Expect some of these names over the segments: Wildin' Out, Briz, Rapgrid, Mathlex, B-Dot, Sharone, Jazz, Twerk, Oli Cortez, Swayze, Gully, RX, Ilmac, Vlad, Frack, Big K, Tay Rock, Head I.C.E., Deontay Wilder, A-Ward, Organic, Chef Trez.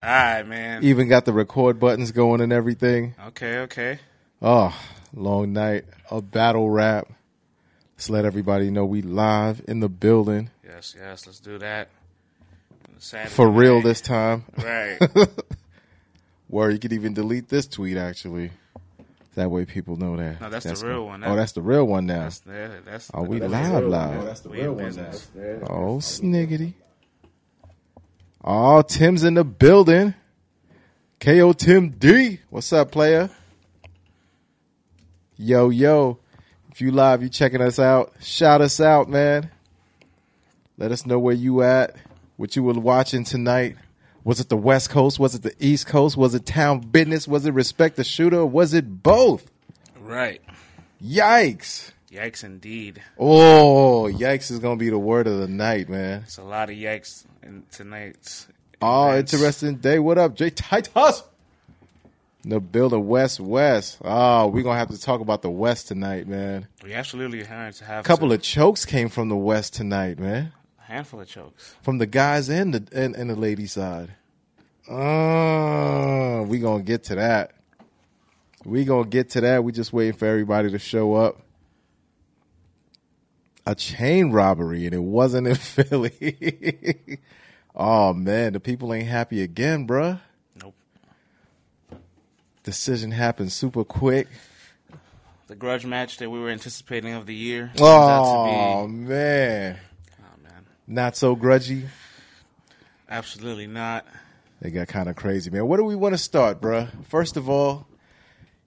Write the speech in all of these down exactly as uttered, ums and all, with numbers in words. All right, man. Even got the record buttons going and everything. Okay, okay. Oh, long night. A battle rap. Let's let everybody know we live in the building. Yes, yes. Let's do that. Saturday For real night. This time. Right. Word, you could even delete this tweet, actually. That way people know that. No, that's, that's the real one. That, oh, that's the real one now. That's the, that's Are we that's live, live? No, that's the we real one now. Oh, sniggity. Oh, Tim's in the building. K O Tim D. What's up, player? Yo, yo. If you live, you checking us out, shout us out, man. Let us know where you at, what you were watching tonight. Was it the West Coast? Was it the East Coast? Was it Town Business? Was it Respect the Shooter? Was it both? Right. Yikes. Yikes indeed. Oh, yikes is going to be the word of the night, man. It's a lot of yikes in tonight's. Oh, events. Interesting day. What up, Jay Titus? The builder, West West. Oh, we're going to have to talk about the West tonight, man. We absolutely have to have a couple to. of chokes came from the West tonight, man. Handful of chokes from the guys and the and, and the lady side. Uh, we gonna get to that. We gonna get to that. We just waiting for everybody to show up. A chain robbery, and it wasn't in Philly. Oh man, the people ain't happy again, bruh. Nope. Decision happened super quick. The grudge match that we were anticipating of the year. Oh to be- man. Not so grudgy? Absolutely not. It got kind of crazy, man. Where do we want to start, bruh? First of all,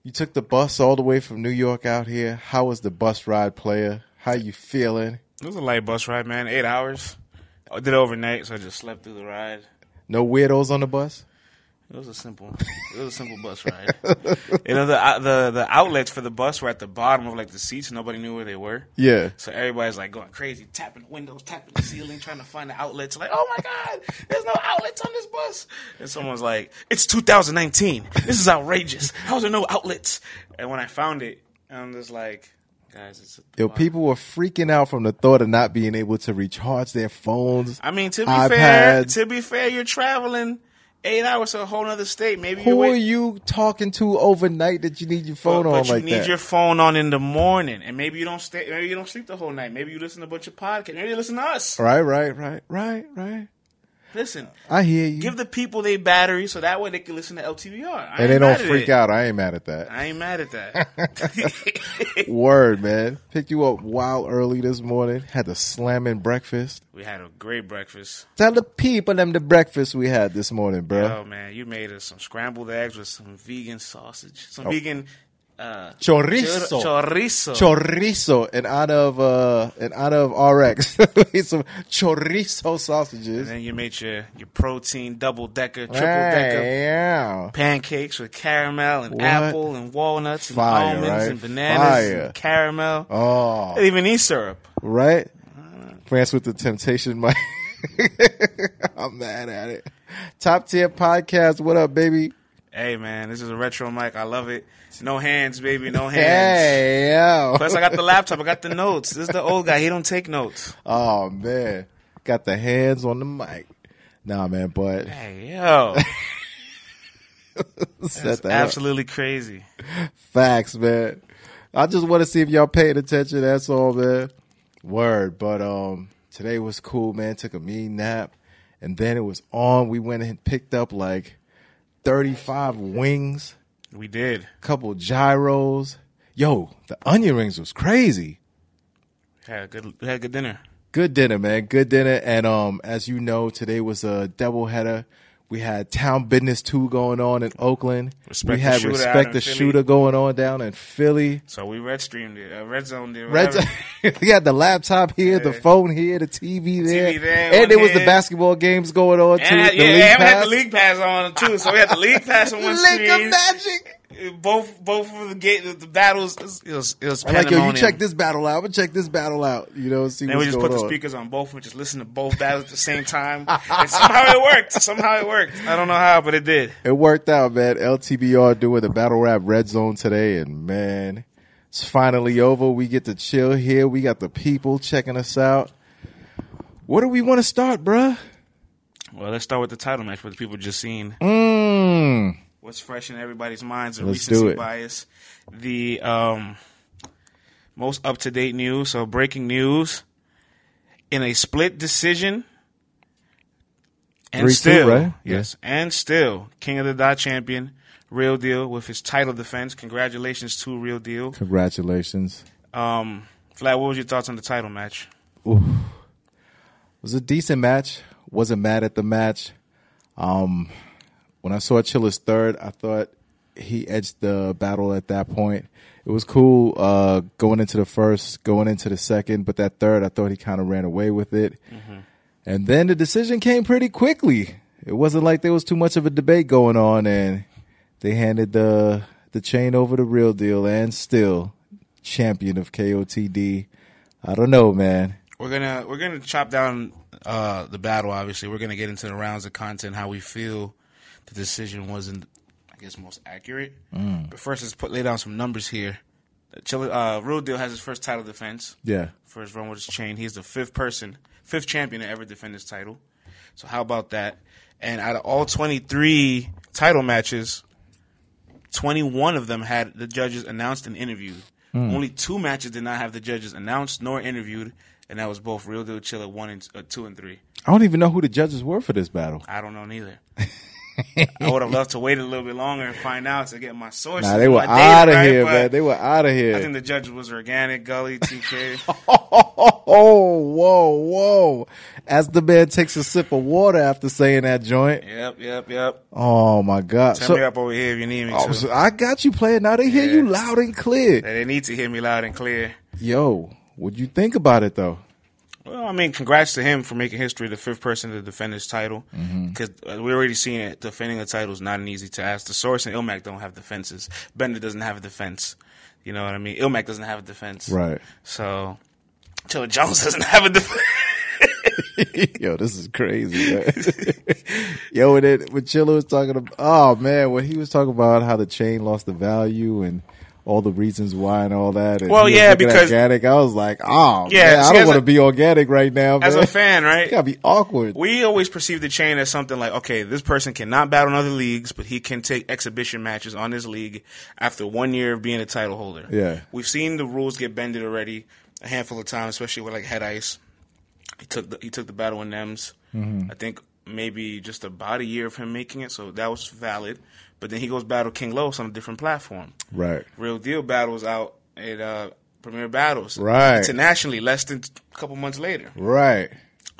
you took the bus all the way from New York out here. How was the bus ride, player? How you feeling? It was a light bus ride, man. Eight hours. I did it overnight, so I just slept through the ride. No weirdos on the bus? It was a simple, it was a simple bus ride. You know, the, the the outlets for the bus were at the bottom of like the seats. Nobody knew where they were. Yeah. So everybody's like going crazy, tapping the windows, tapping the ceiling, trying to find the outlets. Like, oh my God, there's no outlets on this bus. And someone's like, it's two thousand nineteen. This is outrageous. How is there no outlets? And when I found it, I'm just like, guys, it's at the Yo, bottom. People were freaking out from the thought of not being able to recharge their phones. I mean, to be iPads. fair, to be fair, you're traveling. Eight hours to a whole other state. Maybe Who wait- are you talking to overnight that you need your phone well, on like that? But you need that? your phone on in the morning, and maybe you don't stay. Maybe you don't sleep the whole night. Maybe you listen to a bunch of podcasts. Maybe you listen to us. Right, right, right, right, right. Listen, I hear you. Give the people their battery so that way they can listen to L T B R. I and they don't freak out. I ain't mad at that. I ain't mad at that. Word, man. Picked you up wild early this morning. Had the slamming breakfast. We had a great breakfast. Tell the people them the breakfast we had this morning, bro. Oh, man. You made us some scrambled eggs with some vegan sausage. Some oh. vegan Uh, chorizo. chorizo, chorizo, in honor of uh, in honor of R X. Some chorizo sausages. And then you made your, your protein double decker, triple decker, right, yeah. pancakes with caramel and what? apple and walnuts and Fire, almonds right? and bananas Fire. and caramel. Oh, and even yeast syrup, right? Uh, France with the Temptation, Mike. I'm mad at it. Top tier podcast. What up, baby? Hey, man, this is a retro mic. I love it. No hands, baby. No hands. Hey, yo. Plus, I got the laptop. I got the notes. This is the old guy. He don't take notes. Oh, man. Got the hands on the mic. Nah, man, but. Hey, yo. That's that absolutely up. crazy. Facts, man. I just want to see if y'all paid attention. That's all, man. Word. But um, today was cool, man. Took a mean nap. And then it was on. We went and picked up, like, thirty-five wings. We did. Couple gyros. Yo, the onion rings was crazy. Had a good, had a good dinner. Good dinner, man. Good dinner. And um, as you know, today was a doubleheader. We had Town Business two going on in Oakland. Respect we had the shooter Respect the Philly. Shooter going on down in Philly. So we red streamed it. Uh, red zoned it. Red z- we had the laptop here, yeah. the phone here, the T V there. T V there and there was the basketball games going on, and too. Had, yeah, yeah and we had the league pass on, too. So we had the league pass on one stream. Link of magic. Both both of the gate, the battles, it was, it was pandemonium. Like, yo, you check this battle out. I'm going to check this battle out. You know, see and what's going on. And we just put the speakers on both. We just listen to both battles at the same time. And somehow it worked. Somehow it worked. I don't know how, but it did. It worked out, man. L T B R doing the Battle Rap Red Zone today. And, man, it's finally over. We get to chill here. We got the people checking us out. Where do we want to start, bruh? Well, let's start with the title match for the people just seen. Mm. What's fresh in everybody's minds? A recency bias. The um, most up-to-date news, so breaking news. In a split decision, and Three still, two, right? yes, yeah. and still, King of the Dot champion, Real Deal, with his title defense. Congratulations to Real Deal. Congratulations. Um, Vlad, what was your thoughts on the title match? Oof. It was a decent match. Wasn't mad at the match. Um, when I saw Chilla's third, I thought he edged the battle at that point. It was cool uh, going into the first, going into the second, but that third, I thought he kind of ran away with it. Mm-hmm. And then the decision came pretty quickly. It wasn't like there was too much of a debate going on, and they handed the the chain over to Real Deal, and still champion of K O T D. I don't know, man. We're gonna we're gonna chop down uh, the battle. Obviously, we're gonna get into the rounds of content, how we feel the decision wasn't, I guess, most accurate. Mm. But first, let's put lay down some numbers here. Uh, Real Deal has his first title defense. Yeah, first run with his chain. He's the fifth person, fifth champion to ever defend his title. So how about that? And out of all twenty-three title matches, twenty-one of them had the judges announced and interviewed. Mm. Only two matches did not have the judges announced nor interviewed, and that was both Real Deal Chilla one and uh, two and three. I don't even know who the judges were for this battle. I don't know neither. I would have loved to wait a little bit longer and find out to get my sources. Nah, they were out of right, here, man. They were out of here. I think the judge was Organic, Gully, T K. Oh, whoa, whoa. As the man takes a sip of water after saying that joint. Yep, yep, yep. Oh, my God. Turn so, me up over here if you need me oh, to. So I got you playing. Now they hear yeah. you loud and clear. They need to hear me loud and clear. Yo, what'd you think about it, though? Well, I mean, congrats to him for making history, the fifth person to defend his title. Because mm-hmm. we're already seeing it. Defending a title is not an easy task. The Saurus and Ilmac don't have defenses. Bender doesn't have a defense. You know what I mean? Ilmac doesn't have a defense. Right. So, Chilla Jones doesn't have a defense. Yo, this is crazy, man. Yo, and then when Chilla was talking about, oh, man, when he was talking about how the chain lost the value and all the reasons why and all that. And well, yeah, because Organic, I was like, oh, yeah, man, I don't want to be Organic right now. Man. As a fan, right? It's got to be awkward. We always perceive the chain as something like, okay, this person cannot battle in other leagues, but he can take exhibition matches on his league after one year of being a title holder. Yeah. We've seen the rules get bended already a handful of times, especially with like Head Ice. He took the, he took the battle in Nems. Mm-hmm. I think maybe just about a year of him making it, so that was valid. But then he goes battle King Los on a different platform. Right. Real Deal battles out at uh, Premier Battles. Right. Internationally, less than a couple months later. Right.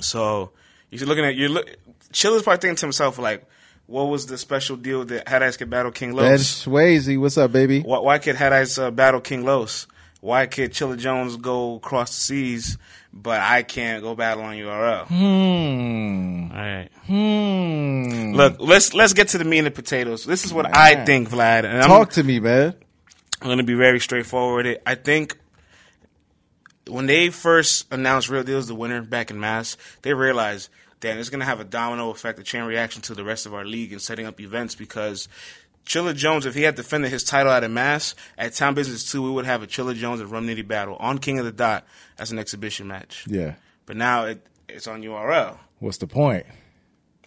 So you're looking at, you're look, Chilla's probably thinking to himself, like, what was the special deal that Head Ice could battle King Los? Ben Swayze, what's up, baby? Why, why could Head Ice uh, battle King Los? Why could Chilla Jones go across the seas, but I can't go battle on U R L? Hmm. All right. Hmm. Look, let's let's get to the meat and the potatoes. This is what man. I think, Vlad. And Talk I'm, to me, man. I'm going to be very straightforward. I think when they first announced Real Deal as the winner back in Mass, they realized that it's going to have a domino effect, a chain reaction to the rest of our league and setting up events because Chilla Jones, if he had defended his title out of Mass, at Town Business two, we would have a Chilla Jones and Rum Nitty battle on King of the Dot as an exhibition match. Yeah. But now it, it's on U R L. What's the point?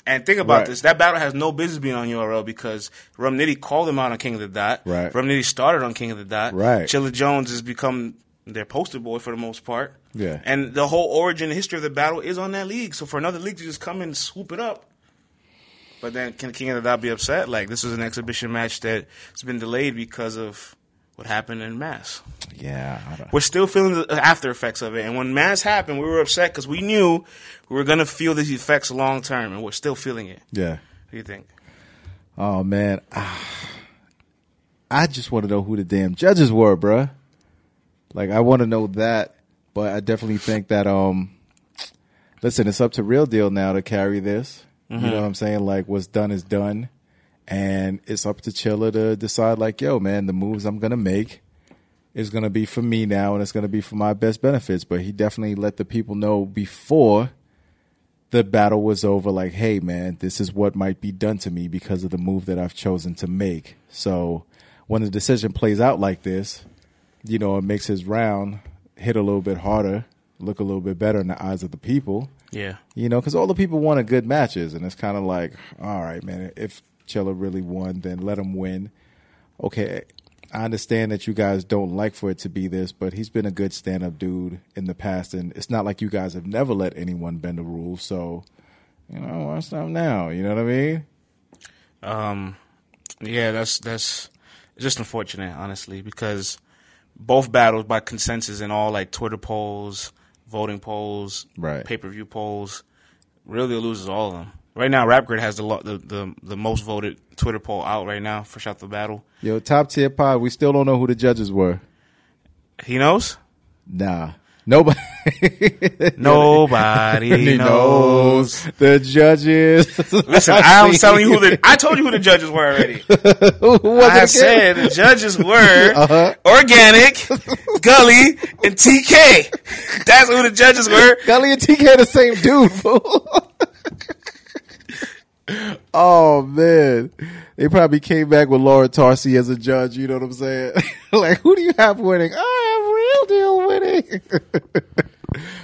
And think about right. this. That battle has no business being on U R L because Rum Nitty called him out on King of the Dot. Right. Rum Nitty started on King of the Dot. Right. Chilla Jones has become their poster boy for the most part. Yeah. And the whole origin and history of the battle is on that league. So for another league to just come and swoop it up. But then can King of the Dot be upset? Like, this was an exhibition match that's been delayed because of what happened in Mass. Yeah. I don't... We're still feeling the after effects of it. And when Mass happened, we were upset because we knew we were going to feel these effects long term, and we're still feeling it. Yeah. What do you think? Oh, man. I just want to know who the damn judges were, bruh. Like, I want to know that, but I definitely think that, um, listen, it's up to Real Deal now to carry this. Mm-hmm. You know what I'm saying? Like, what's done is done. And it's up to Chilla to decide, like, yo, man, the moves I'm going to make is going to be for me now and it's going to be for my best benefits. But he definitely let the people know before the battle was over, like, hey, man, this is what might be done to me because of the move that I've chosen to make. So when the decision plays out like this, you know, it makes his round hit a little bit harder, look a little bit better in the eyes of the people. Yeah. You know, because all the people wanted good matches, and it's kind of like, all right, man, if Chilla really won, then let him win. Okay, I understand that you guys don't like for it to be this, but he's been a good stand-up dude in the past, and it's not like you guys have never let anyone bend the rules, so, you know, why stop now? You know what I mean? Um, yeah, that's that's just unfortunate, honestly, because both battles, by consensus and all, like Twitter polls, voting polls, right, pay-per-view polls, really loses all of them. Right now, Rapgrid has the, the the the most voted Twitter poll out right now for Shout the Battle. Yo, Top Tier Pod, we still don't know who the judges were. He knows? Nah. Nobody. Nobody knows. knows the judges. Listen, I'm telling you who the. I told you who the judges were already. Who I said the judges were uh-huh. Organic, Gully, and T K. That's who the judges were. Gully and T K, the same dude. Fool. Oh man, they probably came back with Laura Tarsi as a judge. You know what I'm saying? Like, who do you have winning? I have Real Deal winning.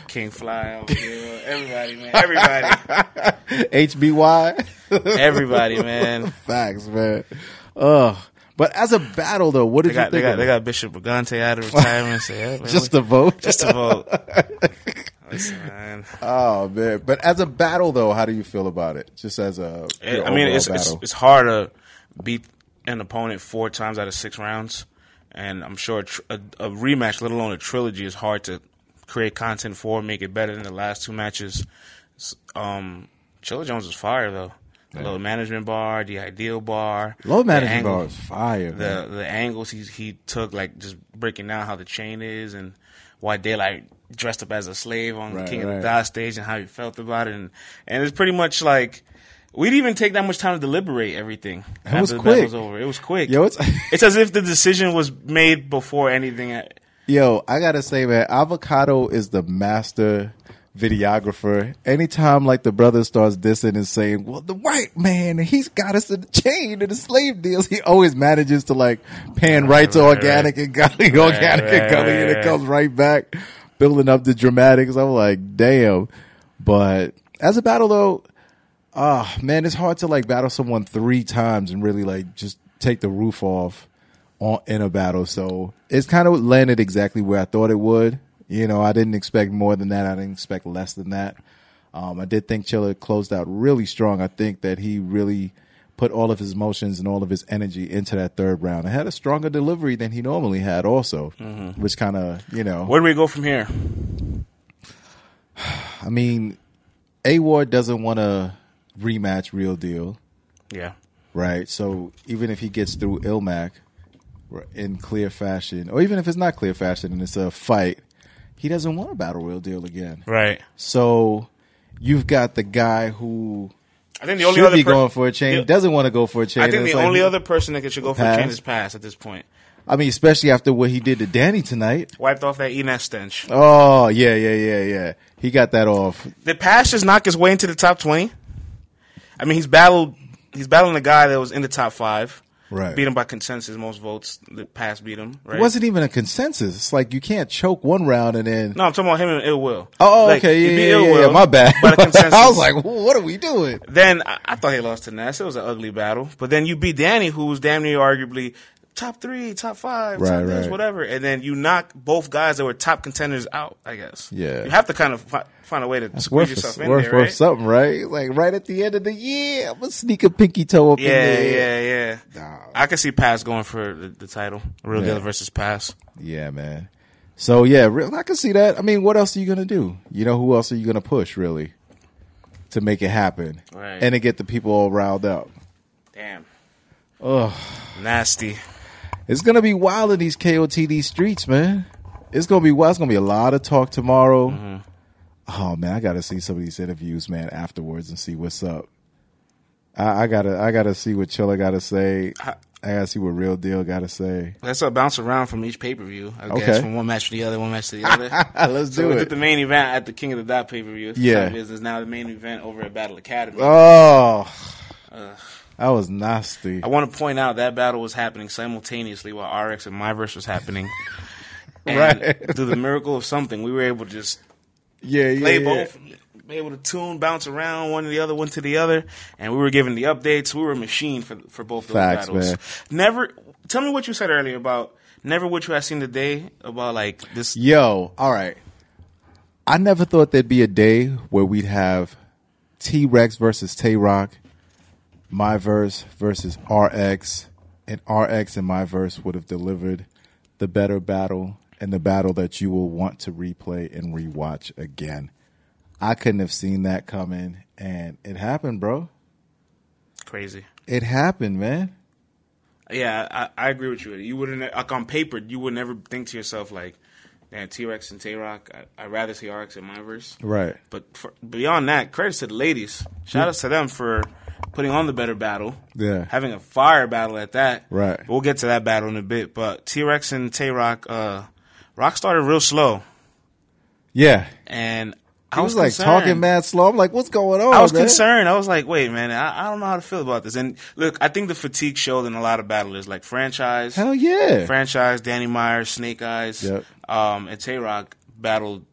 King Fly over here. Everybody, man. Everybody. H B Y. Everybody, man. Facts, man. Ugh. But as a battle, though, what did they got, you think? They got, they got Bishop Brigante out of retirement. So yeah, just to vote. Just to vote. Listen, man. Oh man! But as a battle, though, how do you feel about it? Just as a, it, I mean, it's, it's it's hard to beat an opponent four times out of six rounds, and I'm sure a, tr- a, a rematch, let alone a trilogy, is hard to create content for, make it better than the last two matches. Um, Chilla Jones is fire though. The yeah. Low management bar, the ideal bar, low management angle, bar is fire. The man. The angles he he took, like just breaking down how the chain is and why they like. Dressed up as a slave on right, the King right. of the Dot stage and how he felt about it. And, and it's pretty much like, we didn't even take that much time to deliberate everything. It was quick. It was over. It was quick. Yo, it's, it's as if the decision was made before anything. Yo, I got to say, man, Avocado is the master videographer. Anytime like the brother starts dissing and saying, well, the white man, he's got us in the chain and the slave deals, he always manages to like pan right, right to right, Organic right. and Gully, right, Organic right, and Gully, right, and it comes right back. Building up the dramatics. I'm like, damn. But as a battle, though, ah, oh, man, it's hard to, like, battle someone three times and really, like, just take the roof off on, in a battle. So it's kind of landed exactly where I thought it would. You know, I didn't expect more than that. I didn't expect less than that. Um, I did think Chilla closed out really strong. I think that he really put all of his emotions and all of his energy into that third round. It had a stronger delivery than he normally had also, mm-hmm. which kind of, you know. Where do we go from here? I mean, A-Ward doesn't want to rematch Real Deal. Yeah. Right? So even if he gets through Ilmac in clear fashion, or even if it's not clear fashion and it's a fight, he doesn't want to battle Real Deal again. Right. So you've got the guy who... I think the only should other be per- going for a chain. The, doesn't want to go for a chain. I think the like, only other person that should go for pass. a chain is Pass at this point. I mean, especially after what he did to Danny tonight. Wiped off that Enes stench. Oh, yeah, yeah, yeah, yeah. He got that off. Did Pass just knock his way into the top twenty? I mean, he's battled. He's battling a guy that was in the top five. Right. Beat him by consensus, most votes. The Pass beat him. Right? It wasn't even a consensus. It's like you can't choke one round and then. No, I'm talking about him and Ill Will. Oh, like, okay, yeah, yeah, Ill Will, yeah, my bad. By consensus. I was like, what are we doing? Then I-, I thought he lost to Ness. It was an ugly battle. But then you beat Danny, who was damn near arguably top three, top five, right, top right. Things, whatever. And then you knock both guys that were top contenders out. I guess. Yeah. You have to kind of fi- find a way to That's squeeze yourself in worth, there, worth right? something, right? Like right at the end of the year, I'm gonna sneak a pinky toe up. Yeah, in there. yeah, yeah. Nah. I can see Pass going for the, the title. Real Deal yeah. versus Pass. Yeah, man. So, yeah, real, I can see that. I mean, what else are you going to do? You know, who else are you going to push, really, to make it happen? Right. And to get the people all riled up. Damn. Ugh. Nasty. It's going to be wild in these K O T D streets, man. It's going to be wild. It's going to be a lot of talk tomorrow. Mm-hmm. Oh, man, I got to see some of these interviews, man, afterwards and see what's up. I, I gotta, I gotta see what Chilla gotta say. I gotta see what Real Deal gotta say. Let's uh, bounce around from each pay per view. I okay. guess from one match to the other, one match to the other. Let's so do we it. We did the main event at the King of the Dot pay per view. Yeah, is now the main event over at Battle Academy. Oh, uh, that was nasty. I want to point out that battle was happening simultaneously while R X and MyVerse was happening. And right. Through the miracle of something, we were able to just yeah, play yeah, both. Yeah. be able to tune, bounce around one to the other, one to the other, and we were giving the updates. We were a machine for for both of those battles. Man. Never tell me what you said earlier about never would you have seen the day about like this. Yo, all right. I never thought there'd be a day where we'd have T-Rex versus Tay Rock, MyVerse versus R X, and R X and MyVerse would have delivered the better battle and the battle that you will want to replay and rewatch again. I couldn't have seen that coming, and it happened, bro. Crazy. It happened, man. Yeah, I, I agree with you. You wouldn't, like on paper, you would never think to yourself like, "Man, T-Rex and Tay Rock, I, I'd rather see R X and MyVerse." Right. But for, beyond that, credits to the ladies. Shout yeah. out to them for putting on the better battle. Yeah. Having a fire battle at that. Right. But we'll get to that battle in a bit. But T-Rex and Tay Rock, uh, Rock started real slow. Yeah. And I he was, was like concerned. talking mad slow. I'm like, what's going on? I was man? concerned. I was like, wait, man, I, I don't know how to feel about this. And look, I think the fatigue showed in a lot of battlers, like Franchise. Hell yeah. Franchise, Danny Myers, Snake Eyes, yep. um, and Tay Rock battled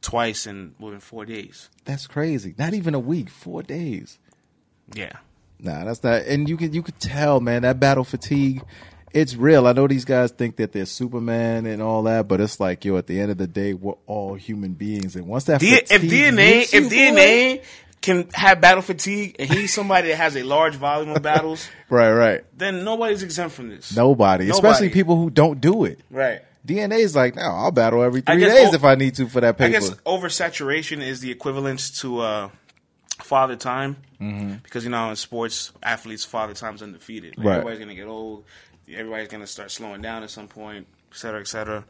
twice in within four days. That's crazy. Not even a week, four days. Yeah. Nah, that's not. And you can you could tell, man, that battle fatigue, it's real. I know these guys think that they're Superman and all that, but it's like, yo, at the end of the day, we're all human beings. And once that D- fatigue if D N A, you, if D N A can have battle fatigue, and he's somebody that has a large volume of battles, right, right, then nobody's exempt from this. Nobody, Nobody, especially people who don't do it. Right. D N A is like, no, I'll battle every three guess, days o- if I need to for that paper. I guess oversaturation is the equivalence to uh, Father Time, mm-hmm. because you know in sports, athletes, Father Time's undefeated. Like, right. Everybody's gonna get old. Everybody's going to start slowing down at some point, et cetera, et cetera.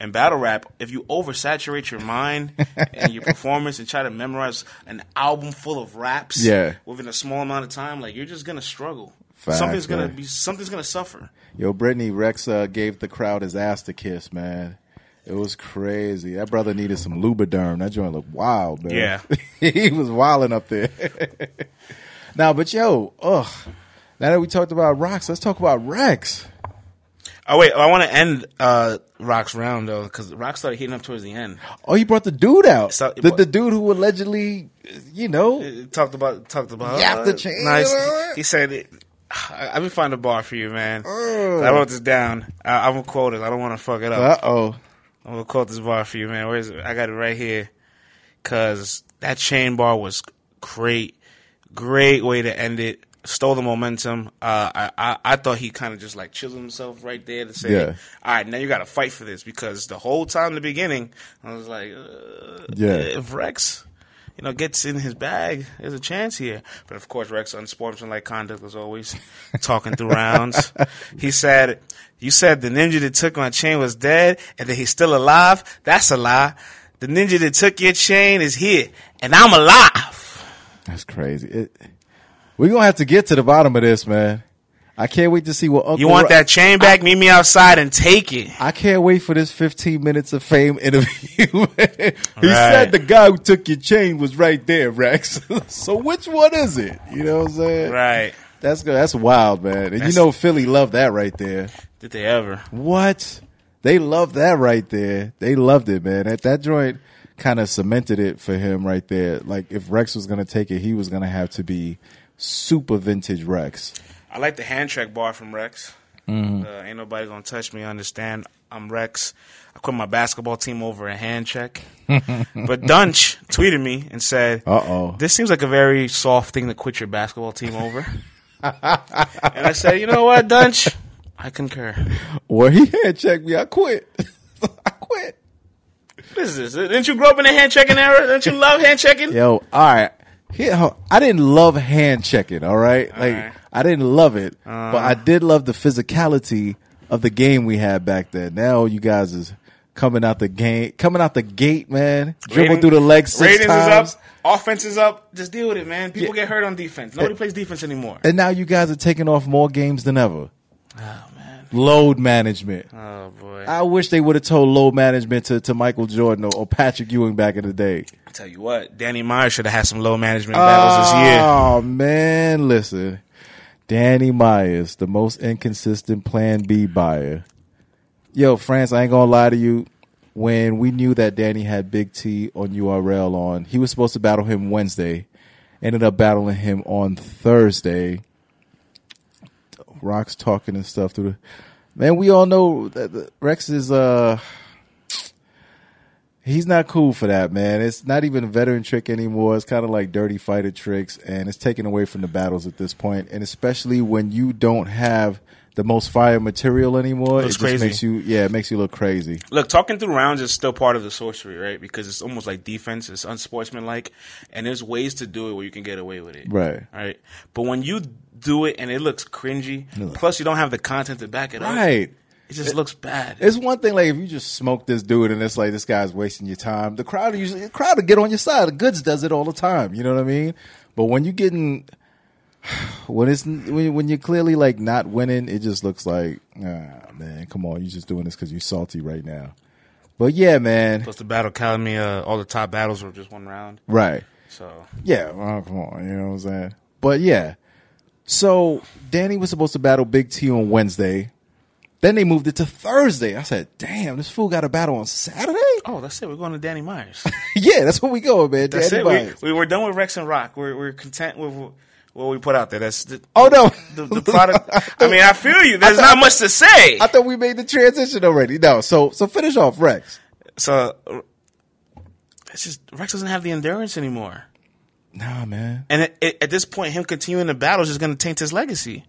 And battle rap, if you oversaturate your mind and your performance and try to memorize an album full of raps yeah. within a small amount of time, like you're just going to struggle. Facts, something's going to be something's going to suffer. Yo, Brittany Rex uh, gave the crowd his ass to kiss, man. It was crazy. That brother needed some Lubriderm. That joint looked wild, man. Yeah. He was wilding up there. Now, but yo, ugh. Now that we talked about Rocks, let's talk about Rex. Oh, wait. I want to end uh, Rock's round, though, because Rock started heating up towards the end. Oh, he brought the dude out. So, the, the dude who allegedly, you know. Talked about. Talked about. Yeah, uh, the chain. Nice. He said, it, I, I'm going to find a bar for you, man. Oh. So I wrote this down. I, I'm going to quote it. I don't want to fuck it up. Uh-oh. I'm going to quote this bar for you, man. Where is it? I got it right here. Because that chain bar was great. Great way to end it. Stole the momentum. Uh, I, I I thought he kind of just like chiseled himself right there to say, yeah. "All right, now you got to fight for this." Because the whole time in the beginning, I was like, uh, "Yeah, if Rex, you know, gets in his bag, there's a chance here." But of course, Rex unsportsmanlike conduct as always, talking through rounds. He said, "You said the ninja that took my chain was dead, and that he's still alive. That's a lie. The ninja that took your chain is here, and I'm alive." That's crazy. It- We're going to have to get to the bottom of this, man. I can't wait to see what Uncle You want Ro- that chain back? I, meet me outside and take it. I can't wait for this fifteen minutes of fame interview. He right. said the guy who took your chain was right there, Rex. So which one is it? You know what I'm saying? Right. That's good. That's wild, man. And that's, you know Philly loved that right there. Did they ever? What? They loved that right there. They loved it, man. At that joint kind of cemented it for him right there. Like if Rex was going to take it, he was going to have to be super vintage Rex. I like the hand track bar from Rex. Mm. Uh, ain't nobody gonna touch me. Understand? I'm Rex. I quit my basketball team over a hand check. But Dunch tweeted me and said, "Uh oh, this seems like a very soft thing to quit your basketball team over." And I said, "You know what, Dunch? I concur." Well, he hand checked me. I quit. I quit. What is this? Didn't you grow up in a hand checking era? Don't you love hand checking? Yo, all right. Yeah, I didn't love hand checking, all right? All like right. I didn't love it, uh, but I did love the physicality of the game we had back then. Now you guys is coming out the game, coming out the gate, man. Dribble rating, through the legs six times. Is up, offense is up. Just deal with it, man. People yeah. get hurt on defense. Nobody and, plays defense anymore. And now you guys are taking off more games than ever. Oh man, load management. Oh boy, I wish they would have told load management to, to Michael Jordan or, or Patrick Ewing back in the day. I tell you what, Danny Myers should have had some load management battles oh, this year. Oh man, listen, Danny Myers, the most inconsistent Plan B buyer. Yo, France, I ain't gonna lie to you. when we knew that Danny had Big T on U R L on. He was supposed to battle him Wednesday. Ended up battling him on Thursday. Rock's talking and stuff through the... Man, we all know that Rex is... uh He's not cool for that, man. It's not even veteran trick anymore. It's kind of like dirty fighter tricks, and it's taken away from the battles at this point. And especially when you don't have the most fire material anymore, it, it just crazy. makes you, yeah, it makes you look crazy. Look, talking through rounds is still part of the sorcery, right? Because it's almost like defense. It's unsportsmanlike, and there's ways to do it where you can get away with it, right? Right. But when you do it and it looks cringy, no. plus you don't have the content to back it up, right? It just it, looks bad. It's one thing, like, if you just smoke this dude and it's like, this guy's wasting your time. The crowd usually, the crowd will get on your side. The goods does it all the time. You know what I mean? But when you're getting, when it's, when you're clearly, like, not winning, it just looks like, ah, man, come on. You're just doing this because you're salty right now. But yeah, man. Plus the Battle Academy, uh, all the top battles were just one round. Right. So. Yeah, well, come on. You know what I'm saying? But yeah. So Danny was supposed to battle Big T on Wednesday. Then they moved it to Thursday. I said, damn, this fool got a battle on Saturday? Oh, that's it. We're going to Danny Myers. Yeah, that's where we go, man. That's Danny it. Myers. We, we, we're done with Rex and Rock. We're, we're content with what we put out there. That's the, oh, no. The, the product. I mean, I feel you. There's thought, not much to say. I thought we made the transition already. No, so so finish off Rex. So it's just Rex doesn't have the endurance anymore. Nah, man. And it, it, at this point, him continuing the battle is just going to taint his legacy.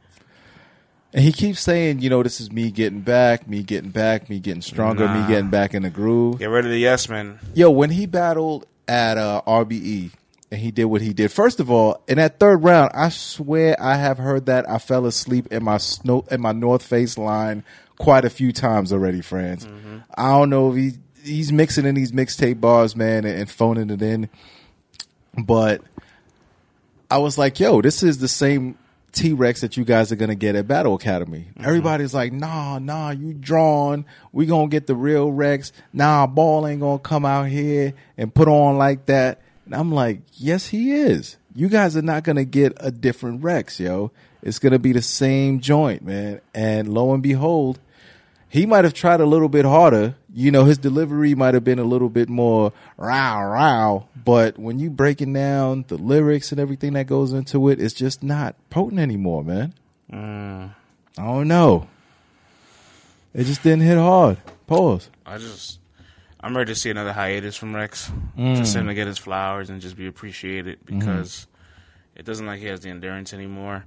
And he keeps saying, you know, this is me getting back, me getting back, me getting stronger, nah. me getting back in the groove. Get rid of the yes man. Yo, when he battled at uh, R B E and he did what he did, first of all, in that third round, I swear I have heard that I fell asleep in my snow in my North Face line quite a few times already, friends. Mm-hmm. I don't know if he he's mixing in these mixtape bars, man, and, and phoning it in, but I was like, yo, this is the same T-Rex that you guys are going to get at Battle Academy. Mm-hmm. Everybody's like, nah, nah, you drawn. We going to get the real Rex. Nah, Ball ain't going to come out here and put on like that. And I'm like, yes, he is. You guys are not going to get a different Rex, yo. It's going to be the same joint, man. And lo and behold, he might have tried a little bit harder. You know, his delivery might have been a little bit more row, row. But when you breaking down the lyrics and everything that goes into it, it's just not potent anymore, man. Mm. I don't know. It just didn't hit hard. Pause. I just, I'm ready to see another hiatus from Rex. Mm. Just him to get his flowers and just be appreciated because mm-hmm. it doesn't like he has the endurance anymore.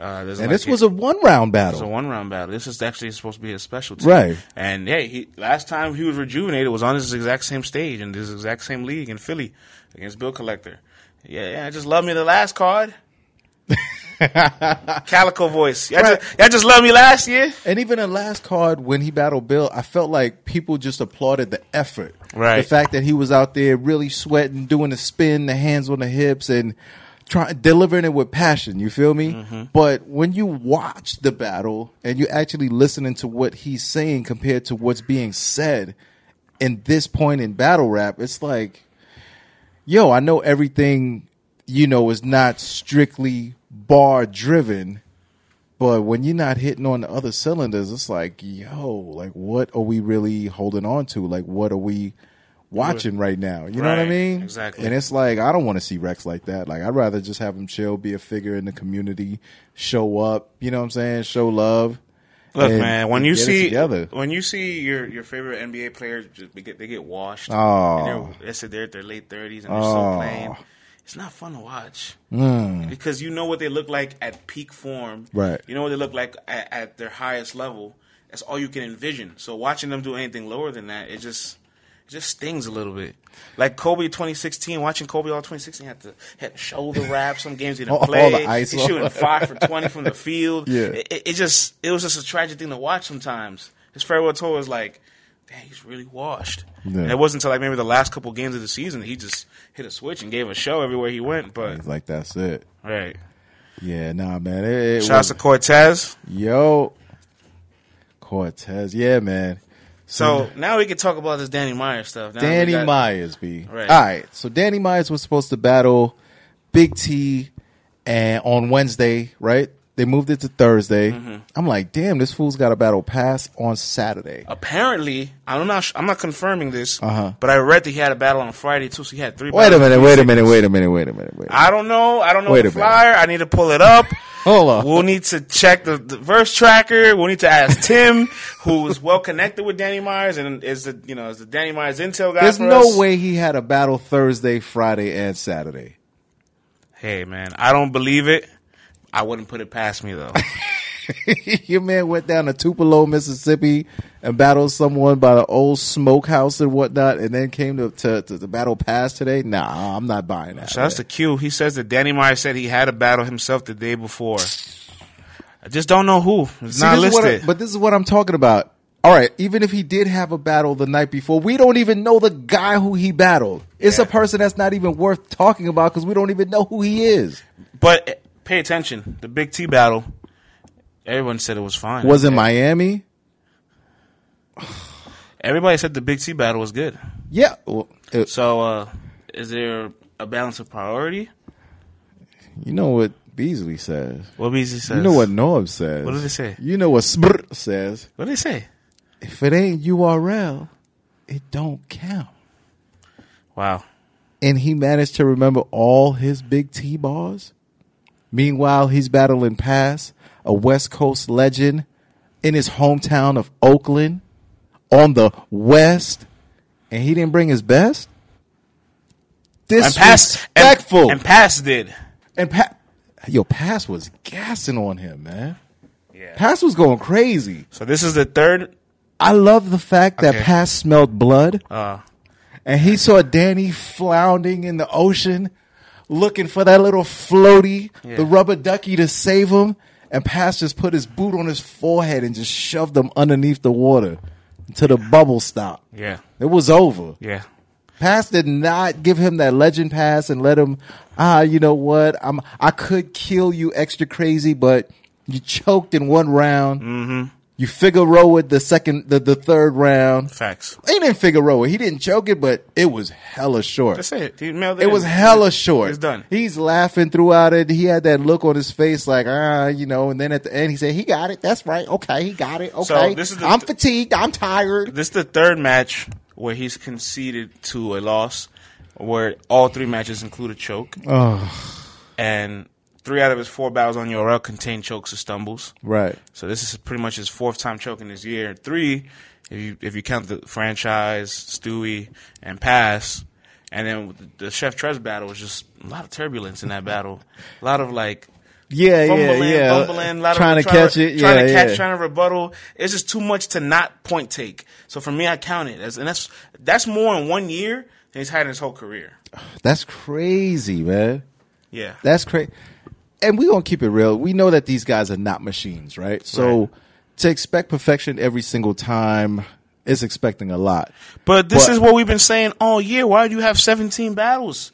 Uh, and like this was a, a one-round battle. It was a one-round battle. This is actually supposed to be his specialty. Right. And, hey, he, last time he was rejuvenated was on this exact same stage in this exact same league in Philly against Bill Collector. Yeah, yeah, I just love me the last card. Calico voice. Y'all, right. just, y'all just love me last year. And even in last card, when he battled Bill, I felt like people just applauded the effort. Right. The fact that he was out there really sweating, doing the spin, the hands on the hips, and... Try, delivering it with passion, you feel me? Mm-hmm. But when you watch the battle and you're actually listening to what he's saying compared to what's being said in this point in battle rap, it's like, yo, I know everything, you know, is not strictly bar driven, but when you're not hitting on the other cylinders, it's like, yo, like, what are we really holding on to? Like, what are we watching right now, you right, know what I mean? Exactly. And it's like, I don't want to see Rex like that. Like, I'd rather just have him chill, be a figure in the community, show up, you know what I'm saying? Show love. Look, and, man, when you see when you see your, your favorite N B A players, just, they, get, they get washed. Oh. They're, they're at their late thirties and they're oh. still playing. It's not fun to watch. Mm. Because you know what they look like at peak form. Right. You know what they look like at, at their highest level. That's all you can envision. So watching them do anything lower than that, it just... just stings a little bit. Like Kobe twenty sixteen, watching Kobe all twenty sixteen, he had to, had to shoulder wrap. Some games he didn't play. All the ice He's shooting five for twenty from the field. Yeah. It, it just it was just a tragic thing to watch sometimes. His farewell tour was like, dang, he's really washed. Yeah. And it wasn't until like maybe the last couple games of the season that he just hit a switch and gave a show everywhere he went. But it's like, that's it. Right. Yeah, nah, man. It, it Shouts was... to Cortez. Yo. Cortez. Yeah, man. So now we can talk about this Danny Myers stuff. Now Danny got... Myers, B. Right. All right. So Danny Myers was supposed to battle Big T and on Wednesday, right? They moved it to Thursday. Mm-hmm. I'm like, damn, this fool's got a battle pass on Saturday. Apparently, I'm not. I'm not confirming this, uh-huh. but I read that he had a battle on Friday too. So he had three. Wait a minute. Wait a minute. Wait a minute. Wait a minute. Wait. I don't know. I don't know wait the flyer. Minute. I need to pull it up. Hold on. We'll need to check the, the verse tracker. We'll need to ask Tim, who is well connected with Danny Myers and is the you know is the Danny Myers intel guy. There's for no us. way he had a battle Thursday, Friday, and Saturday. Hey man, I don't believe it. I wouldn't put it past me, though. Your man went down to Tupelo, Mississippi, and battled someone by the old smokehouse and whatnot, and then came to, to, to the battle pass today? Nah, I'm not buying that. Shouts to Q. He says that Danny Myers said he had a battle himself the day before. I just don't know who. It's See, not listed. I, but this is what I'm talking about. All right, even if he did have a battle the night before, we don't even know the guy who he battled. It's yeah. a person that's not even worth talking about because we don't even know who he is. But... pay attention. The Big T battle. Everyone said it was fine. Was it Miami? Everybody said the Big T battle was good. Yeah. Well, it, so uh, is there a balance of priority? You know what Beasley says. What Beasley says. You know what Norm says. What did they say? You know what Spr says. What did they say? If it ain't U R L, it don't count. Wow. And he managed to remember all his Big T bars? Meanwhile, he's battling Pass, a West Coast legend, in his hometown of Oakland, on the West, and he didn't bring his best? Disrespectful. And, and Pass did. And pa- Yo, Pass was gassing on him, man. Yeah. Pass was going crazy. So this is the third? I love the fact okay. that Pass smelled blood, uh. and he saw Danny floundering in the ocean, looking for that little floaty, yeah. the rubber ducky to save him. And Pass just put his boot on his forehead and just shoved him underneath the water until the bubble stopped. Yeah. It was over. Yeah. Pass did not give him that legend pass and let him, ah, you know what? I'm, I could kill you extra crazy, but you choked in one round. Mm-hmm. You Figueroa'd the second, the, the third round. Facts. He didn't Figueroa. He didn't choke it, but it was hella short. That's it. He mailed it. It in. was hella short. It's done. He's laughing throughout it. He had that look on his face, like ah, you know. And then at the end, he said, "He got it. That's right. Okay, he got it. Okay. So this is the, I'm fatigued. I'm tired." This is the third match where he's conceded to a loss, where all three matches include a choke, oh. and. Three out of his four battles on U R L contain chokes or stumbles. Right. So this is pretty much his fourth time choking this year. Three, if you if you count the franchise, Stewie, and Pass. And then the Chef Trez battle was just a lot of turbulence in that battle. A lot of like yeah, fumbling, yeah, yeah. bumbling, a lot trying of to trying, catch it. Trying yeah, to catch, yeah. trying to rebuttal. It's just too much to not point take. So for me, I count it. As, and that's, that's more in one year than he's had in his whole career. That's crazy, man. Yeah. That's crazy. And we're going to keep it real. We know that these guys are not machines, right? So right. to expect perfection every single time is expecting a lot. But this but, is what we've been saying all year. Why do you have seventeen battles,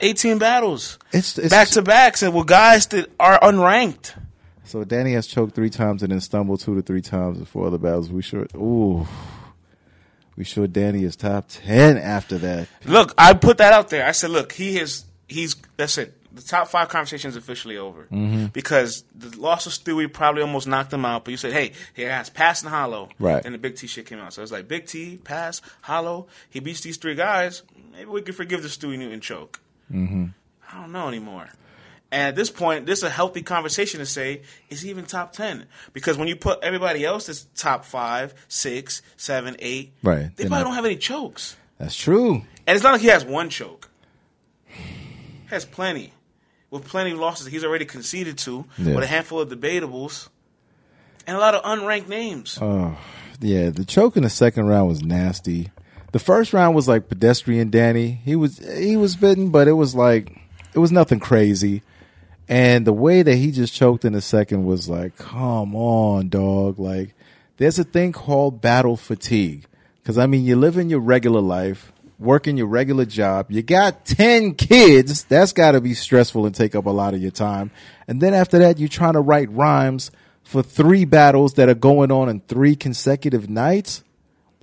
eighteen battles, it's, it's, back-to-backs, and with guys that are unranked? So Danny has choked three times and then stumbled two to three times in four other battles. We sure, ooh, we sure Danny is top ten after that. Look, I put that out there. I said, look, he is, he's, that's it. The top five conversation is officially over mm-hmm. because the loss of Stewie probably almost knocked him out. But you said, hey, he has Pass and Hollow. Right. And the Big T shit came out. So it's like Big T, Pass, Hollow. He beats these three guys. Maybe we can forgive the Stewie Newton choke. Mm-hmm. I don't know anymore. And at this point, this is a healthy conversation to say, is he even top ten? Because when you put everybody else that's top five, six, seven, eight, right. they They're probably not- don't have any chokes. That's true. And it's not like he has one choke. He has plenty. With plenty of losses that he's already conceded to, yeah. with a handful of debatables, and a lot of unranked names. Oh, yeah, the choke in the second round was nasty. The first round was like pedestrian Danny. He was he was bitten, but it was like it was nothing crazy. And the way that he just choked in the second was like, come on, dog. Like, there's a thing called battle fatigue. Because I mean, you're living your regular life. Working your regular job. You got ten kids. That's got to be stressful and take up a lot of your time. And then after that, you're trying to write rhymes for three battles that are going on in three consecutive nights.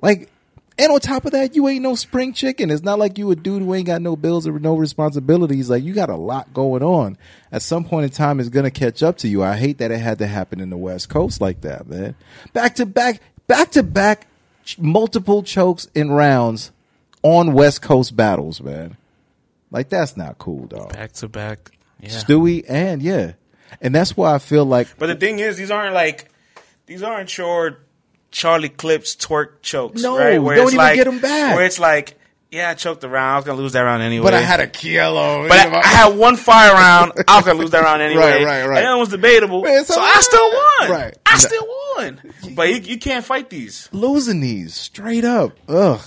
Like, And on top of that, you ain't no spring chicken. It's not like you a dude who ain't got no bills or no responsibilities. Like, you got a lot going on. At some point in time, it's going to catch up to you. I hate that it had to happen in the West Coast like that, man. Back to back, back to back, ch- multiple chokes and rounds on West Coast battles, man. Like, that's not cool, dog. Back to back. Yeah. Stewie and, yeah. And that's why I feel like. But the thing is, these aren't like, these aren't your Charlie Clips twerk chokes. No, right? Where don't even like, get them back. Where it's like, yeah, I choked the round. I was going to lose that round anyway. But I had a kilo. But I, I had one fire round. I was going to lose that round anyway. Right, right, right. And that was debatable. Man, so I still won. Right. I still won. But you, you can't fight these. Losing these straight up. Ugh.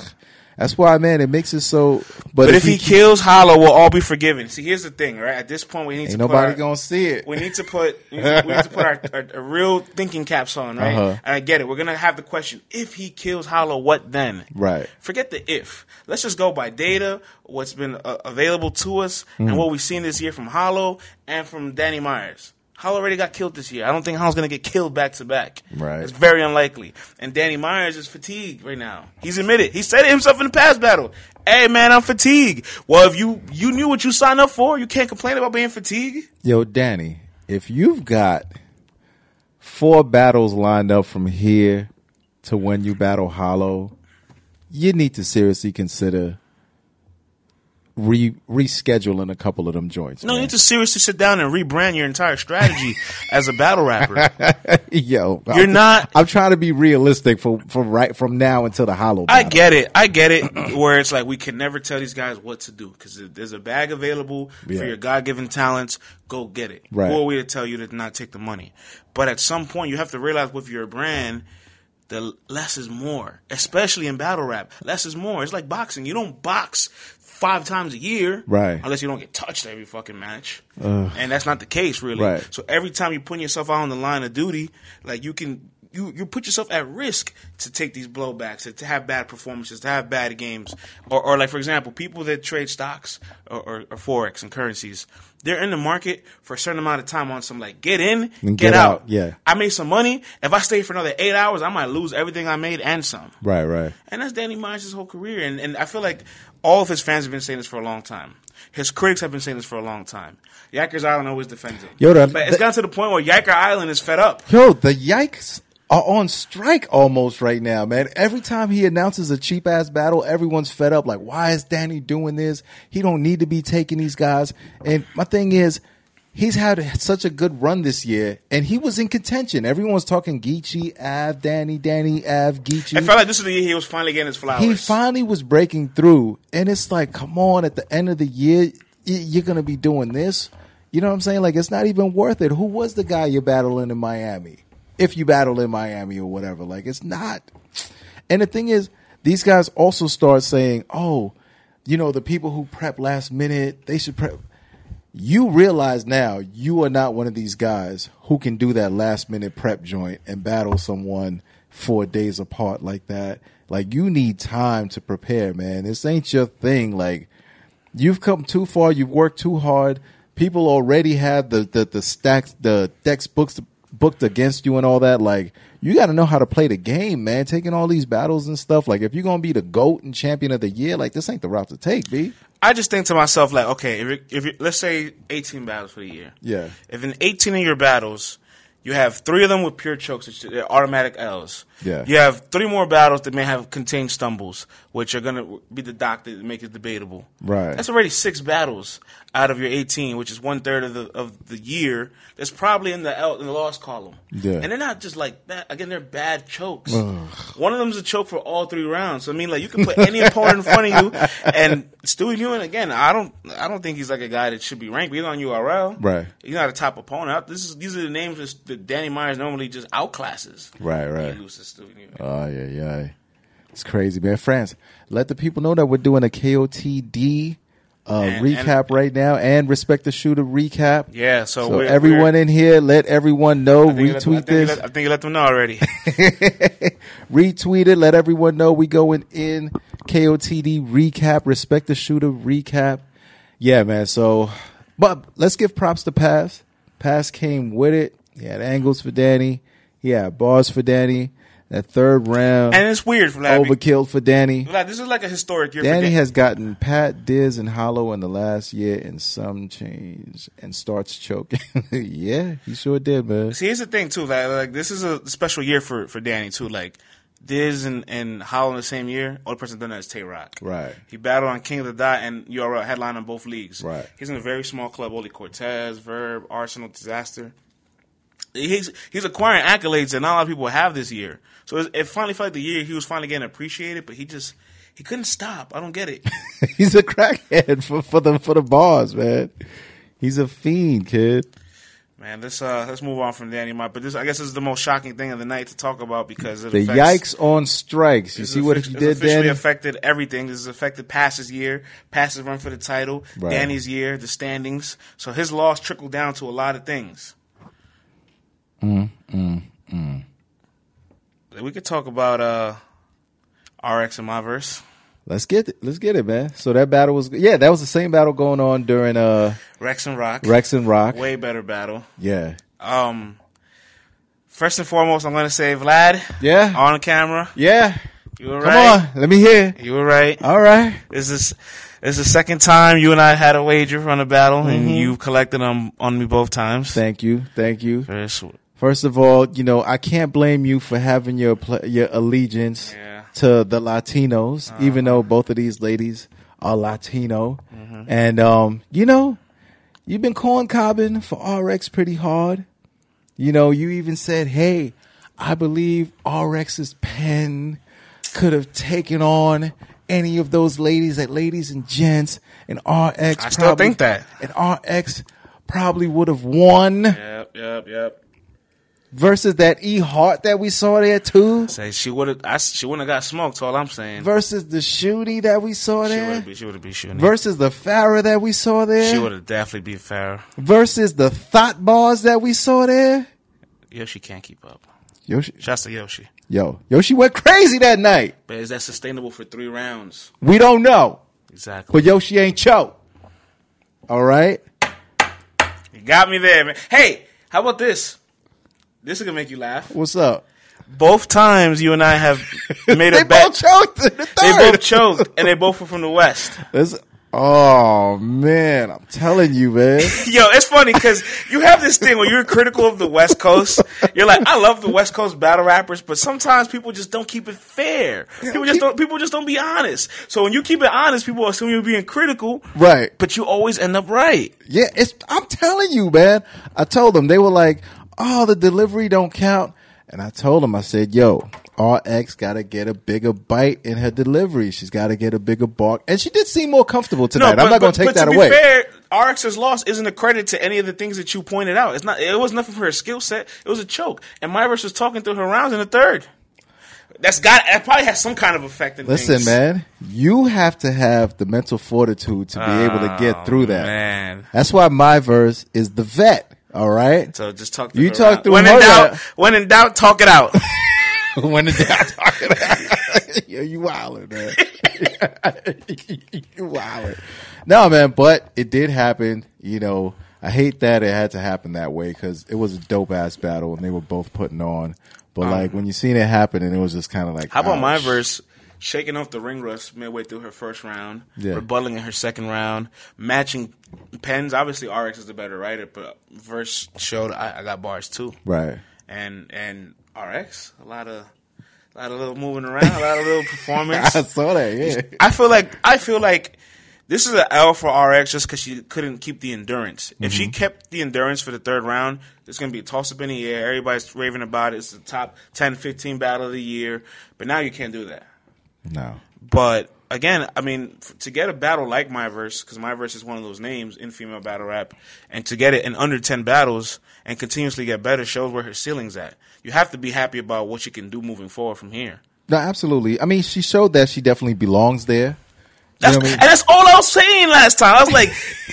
That's why, man, it makes it so. But, but if, if he, he kills Hollow, we'll all be forgiven. See, here's the thing, right? At this point, we need ain't to. Ain't nobody put our, gonna see it. We need to put. We need to, we need to put our, our, our real thinking caps on, right? Uh-huh. And I get it. We're gonna have the question: if he kills Hollow, what then? Right. Forget the if. Let's just go by data, what's been uh, available to us, mm. and what we've seen this year from Hollow and from Danny Myers. Hollow already got killed this year. I don't think Hollow's going to get killed back-to-back. Right. It's very unlikely. And Danny Myers is fatigued right now. He's admitted. He said it himself in the past battle. Hey, man, I'm fatigued. Well, if you, you knew what you signed up for, you can't complain about being fatigued. Yo, Danny, if you've got four battles lined up from here to when you battle Hollow, you need to seriously consider Re- rescheduling a couple of them joints. No, man. You need to seriously sit down and rebrand your entire strategy as a battle rapper. Yo, you're I'm, not. I'm trying to be realistic for from right from now until the Hollow battle. I get it. I get it. Where it's like we can never tell these guys what to do because there's a bag available yeah. for your God-given talents. Go get it. Right. Who are we to tell you to not take the money? But at some point, you have to realize with your brand, the less is more, especially in battle rap. Less is more. It's like boxing. You don't box five times a year, right? Unless you don't get touched every fucking match, Ugh. and that's not the case, really. Right. So every time you're putting yourself out on the line of duty, like you can, you you put yourself at risk to take these blowbacks, to, to have bad performances, to have bad games, or, or like for example, people that trade stocks or, or, or forex and currencies, they're in the market for a certain amount of time on some like get in, get, get out. out. Yeah, I made some money. If I stay for another eight hours, I might lose everything I made and some. Right, right. And that's Danny Myers' whole career, and and I feel like all of his fans have been saying this for a long time. His critics have been saying this for a long time. Yikers Island always defends it. Yo, the, but it's the, gotten to the point where Yikers Island is fed up. Yo, the Yikes are on strike almost right now, man. Every time he announces a cheap-ass battle, everyone's fed up. Like, why is Danny doing this? He don't need to be taking these guys. And my thing is, he's had such a good run this year, and he was in contention. Everyone's talking Geechi, Av, Danny, Danny, Av, Geechi. I felt like this is the year he was finally getting his flowers. He finally was breaking through, and it's like, come on, at the end of the year, you're going to be doing this? You know what I'm saying? Like, it's not even worth it. Who was the guy you're battling in Miami? If you battle in Miami or whatever. Like, it's not. And the thing is, these guys also start saying, oh, you know, the people who prep last minute, they should prep. You realize now you are not one of these guys who can do that last minute prep joint and battle someone four days apart like that. Like, you need time to prepare, man. This ain't your thing. Like, you've come too far. You've worked too hard. People already have the, the, the stacks, the decks books booked against you and all that. Like, you got to know how to play the game, man. Taking all these battles and stuff. Like, if you're going to be the GOAT and champion of the year, like, this ain't the route to take, B. I just think to myself, like, okay, if, if you, let's say eighteen battles for the year. Yeah. If in eighteen of your battles, you have three of them with pure chokes, which are automatic L's. Yeah. You have three more battles that may have contained stumbles, which are going to be the doc that make it debatable. Right. That's already six battles out of your eighteen, which is one third of the of the year. That's probably in the L, in the loss column. Yeah. And they're not just like that. Again, they're bad chokes. Ugh. One of them's a choke for all three rounds. So I mean, like, you can put any opponent in front of you. And Stewie Newman, again, I don't I don't think he's like a guy that should be ranked. He's on U R L. Right. He's not a top opponent. This is these are the names that Danny Myers normally just outclasses. Right. Right. He loses Stewie Newman. Oh yeah, yeah. It's crazy, man. France, let the people know that we're doing a K O T D. Uh, and, recap and, right now and Respect the Shooter recap. Yeah, so, so we're, everyone we're, in here, let everyone know. Retweet let, this. I think, let, I think you let them know already. Retweet it. Let everyone know we going in K O T D recap, Respect the Shooter recap. Yeah, man. So, but let's give props to Pass. Pass came with it. He had angles for Danny. He had bars for Danny. That third round. And it's weird, Vlad. Overkill for Danny. Vlad, this is like a historic year Danny for Danny. has gotten Pat, Diz, and Hollow in the last year and some change and starts choking. Yeah, he sure did, man. See, here's the thing, too, Vlad. Like, this is a special year for, for Danny, too. Like, Diz and, and Hollow in the same year, only person done that is Tay Rock. Right. He battled on King of the Dot and U R L, headline on both leagues. Right. He's in a very small club, Oli Cortez, Verb, Arsenal, Disaster. He's he's acquiring accolades that not a lot of people have this year. So it finally felt like the year he was finally getting appreciated, but he just he couldn't stop. I don't get it. He's a crackhead for, for the for the bars, man. He's a fiend, kid. Man, let's uh, let's move on from Danny Myers. But this, I guess, this is the most shocking thing of the night to talk about because it the affects, yikes on strikes. You see what it did, Danny? It's officially affected everything. This has affected Pass's year, Pass's run for the title, right. Danny's year, the standings. So his loss trickled down to a lot of things. Mm, mm, mm. We could talk about uh, R X and MyVerse. Let's get it. Let's get it, man. So that battle was, yeah, that was the same battle going on during uh, Rex and Rock. Rex and Rock, way better battle. Yeah. Um. First and foremost, I'm going to say, Vlad. Yeah. On camera. Yeah. You were Come right. Come on, let me hear. You were right. All right. This is this is the second time you and I had a wager on a battle, mm-hmm. and you collected on on me both times. Thank you. Thank you. Very sweet. First of all, you know, I can't blame you for having your your allegiance yeah. to the Latinos, uh-huh. even though both of these ladies are Latino. Mm-hmm. And, um, you know, you've been calling Cobbin for R X pretty hard. You know, you even said, hey, I believe RX's pen could have taken on any of those ladies, that ladies and gents, and R X I probably, still think that. And R X probably would have won. Yep, yep, yep. Versus that E Heart that we saw there too. Say she would have, she wouldn't have got smoked. All I'm saying. Versus the Shooty that we saw there. She would have been Shooty. Versus the Farrah that we saw there. She would have definitely beat Farrah. Versus the Thought Bars that we saw there. Yoshi can't keep up. Yoshi, shouts to Yoshi. Yo, Yoshi went crazy that night. But is that sustainable for three rounds? We don't know exactly. But Yoshi ain't choke. All right. You got me there, man. Hey, how about this? This is going to make you laugh. What's up? Both times you and I have made a bet. They both choked. The they both choked, and they both were from the West. This, oh, man. I'm telling you, man. Yo, it's funny because you have this thing where you're critical of the West Coast. You're like, I love the West Coast battle rappers, but sometimes people just don't keep it fair. People just don't People just don't be honest. So when you keep it honest, people assume you're being critical. Right. But you always end up right. Yeah, it's. I'm telling you, man. I told them. They were like, oh, the delivery don't count. And I told him, I said, yo, R X got to get a bigger bite in her delivery. She's got to get a bigger bark. And she did seem more comfortable tonight. No, but, I'm not going to take that away. But to be fair, RX's loss isn't a credit to any of the things that you pointed out. It's not. It was nothing for her skill set. It was a choke. And MyVerse was talking through her rounds in the third. That's got. That probably has some kind of effect in Listen, things. Listen, man, you have to have the mental fortitude to be oh, able to get through that. Man. That's why MyVerse is the vet. All right. So just talk through you talk round. through when in doubt, out. when in doubt, talk it out. When in doubt, talk it out. Yo, you wildin', man. You wildin'. No, man, but it did happen. You know, I hate that it had to happen that way because it was a dope ass battle and they were both putting on. But um, like when you seen it happen, and it was just kind of like, how about ouch. MyVerse? Shaking off the ring rust midway through her first round, yeah. rebutting in her second round, matching pens. Obviously, R X is the better writer, but Verse showed I, I got bars too. Right. And and R X, a lot of a lot of little moving around, a lot of little performance. I saw that. Yeah. I feel like I feel like this is an L for R X just because she couldn't keep the endurance. Mm-hmm. If she kept the endurance for the third round, there's going to be a toss-up in the air. Everybody's raving about it. It's the top ten, fifteen battle of the year. But now you can't do that. No, but again, I mean, to get a battle like MyVerse, because MyVerse is one of those names in female battle rap, and to get it in under ten battles and continuously get better shows where her ceiling's at. You have to be happy about what she can do moving forward from here. No, absolutely. I mean, she showed that she definitely belongs there. That's, you know what I mean? And that's all I was saying last time. I was like,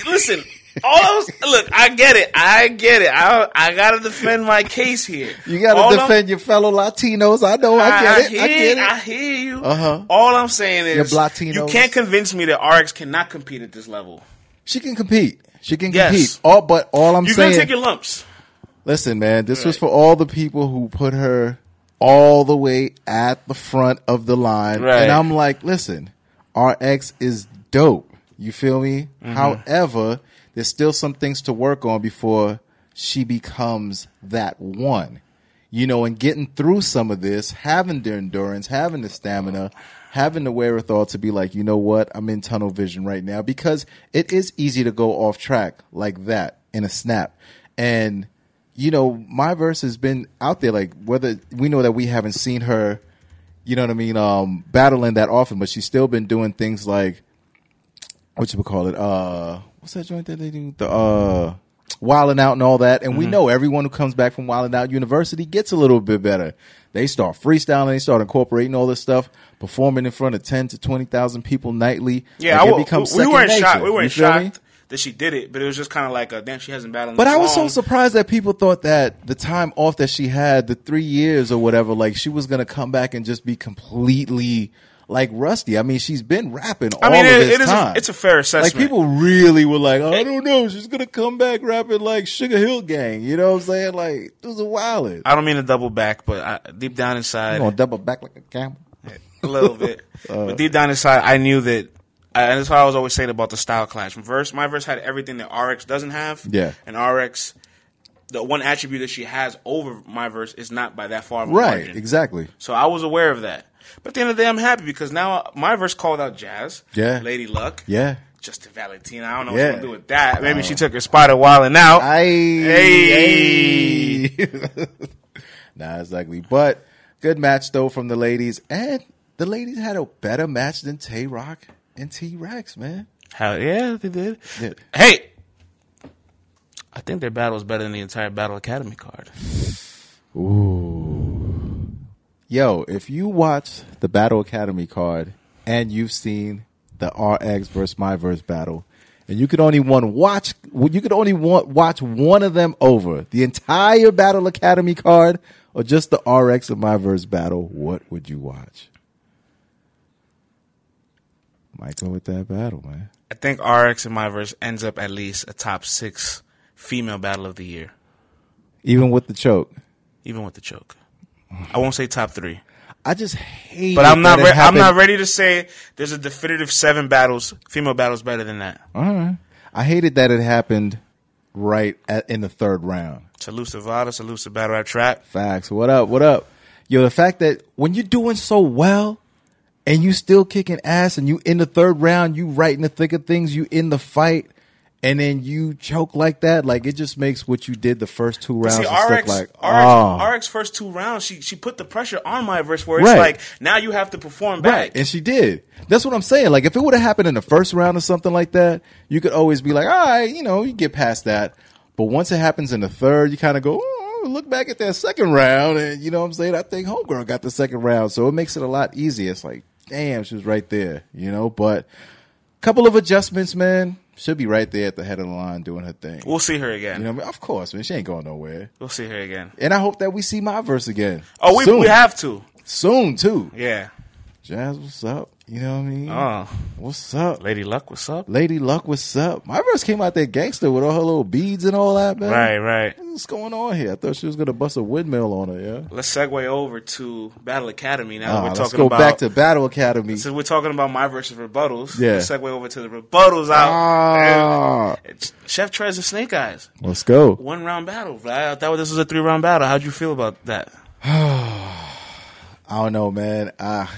listen, all I was, look, I get it, I get it. I I gotta defend my case here. You gotta all defend I'm, your fellow Latinos. I know, I, I get it. Hear, I get it. I hear you. Uh huh. All I'm saying is, Latinos. You can't convince me that R X cannot compete at this level. She can compete. She can yes. compete. All, but all I'm You're saying, you're gonna take your lumps. Listen, man, this right. was for all the people who put her all the way at the front of the line. Right. And I'm like, listen, R X is dope. You feel me? Mm-hmm. However, there's still some things to work on before she becomes that one. You know, and getting through some of this, having the endurance, having the stamina, having the wherewithal to be like, you know what? I'm in tunnel vision right now, because it is easy to go off track like that in a snap. And, you know, MyVerse has been out there, like, whether we know that we haven't seen her, you know what I mean, um, battling that often, but she's still been doing things like, what you would call it? Uh, what's that joint that they do? The, uh, Wilding Out and all that. And mm-hmm. we know everyone who comes back from Wilding Out University gets a little bit better. They start freestyling. They start incorporating all this stuff, performing in front of ten to twenty thousand people nightly. Yeah, like I, it becomes we, we weren't shocked. We weren't shocked me? that she did it, but it was just kind of like, a, damn, she hasn't battled But I was long. so surprised that people thought that the time off that she had, the three years or whatever, like she was going to come back and just be completely... like rusty. I mean, she's been rapping all I mean, it, of this it is time. A, it's a fair assessment. Like, people really were like, oh, I don't know, she's gonna come back rapping like Sugar Hill Gang. You know what I'm saying? Like, it was a wild. I don't mean to double back, but I, deep down inside, you gonna double back like a camel a little bit. uh, but deep down inside, I knew that, and that's why I was always saying about the style clash. Verse, my verse had everything that R X doesn't have. Yeah, and R X. The one attribute that she has over my verse is not by that far of a right, margin. Exactly. So I was aware of that. But at the end of the day, I'm happy because now my verse called out Jazz, yeah, Lady Luck, yeah, Justin Valentina. I don't know yeah. what she's gonna do with that. Maybe uh, she took her spot at Wildin' Out. Aye, hey, hey. Nah, exactly. But good match though from the ladies, and the ladies had a better match than Tay Rock and T-Rex, man. Hell yeah, they did. Yeah. Hey. I think their battle is better than the entire Battle Academy card. Ooh. Yo, if you watch the Battle Academy card and you've seen the R X versus MyVerse battle, and you could only one watch you could only one, watch one of them over the entire Battle Academy card or just the R X and MyVerse battle, what would you watch? Might go with that battle, man. I think R X and MyVerse ends up at least a top six female battle of the year. Even with the choke? Even with the choke. I won't say top three. I just hate But I'm not re- I'm not ready to say there's a definitive seven battles, female battles better than that. All right. I hated that it happened right at, in the third round. Salute to Vada, salute to Battle Rap Trap. Facts. What up? What up? Yo, the fact that when you're doing so well and you still kicking ass and you in the third round, you right in the thick of things, you in the fight, and then you choke like that, like it just makes what you did the first two rounds see, and R X, like, oh. R X, R X first two rounds, she she put the pressure on MyVerse where it's right. like, now you have to perform back. Right. And she did. That's what I'm saying. Like, if it would have happened in the first round or something like that, you could always be like, all right, you know, you get past that. But once it happens in the third, you kind of go, oh, look back at that second round. And you know what I'm saying? I think Homegirl got the second round. So it makes it a lot easier. It's like, damn, she was right there, you know? But couple of adjustments, man. She'll be right there at the head of the line doing her thing. We'll see her again. You know what I mean? Of course, man. She ain't going nowhere. We'll see her again. And I hope that we see MyVerse again. Oh, we, we have to. Soon, too. Yeah. Jazz, what's up? You know what I mean? Uh, what's up? Lady Luck, what's up? Lady Luck, what's up? MyVerse came out there gangster with all her little beads and all that, man. Right, right. What's going on here? I thought she was going to bust a windmill on her, yeah? Let's segue over to Battle Academy now. Uh, we're let's talking go about, back to Battle Academy. Since we're talking about MyVerse's rebuttals, yeah. Let's segue over to the rebuttals out. Uh, Chef Trez and Snake Eyes. Let's go. One round battle. I thought this was a three round battle. How'd you feel about that? I don't know, man. I...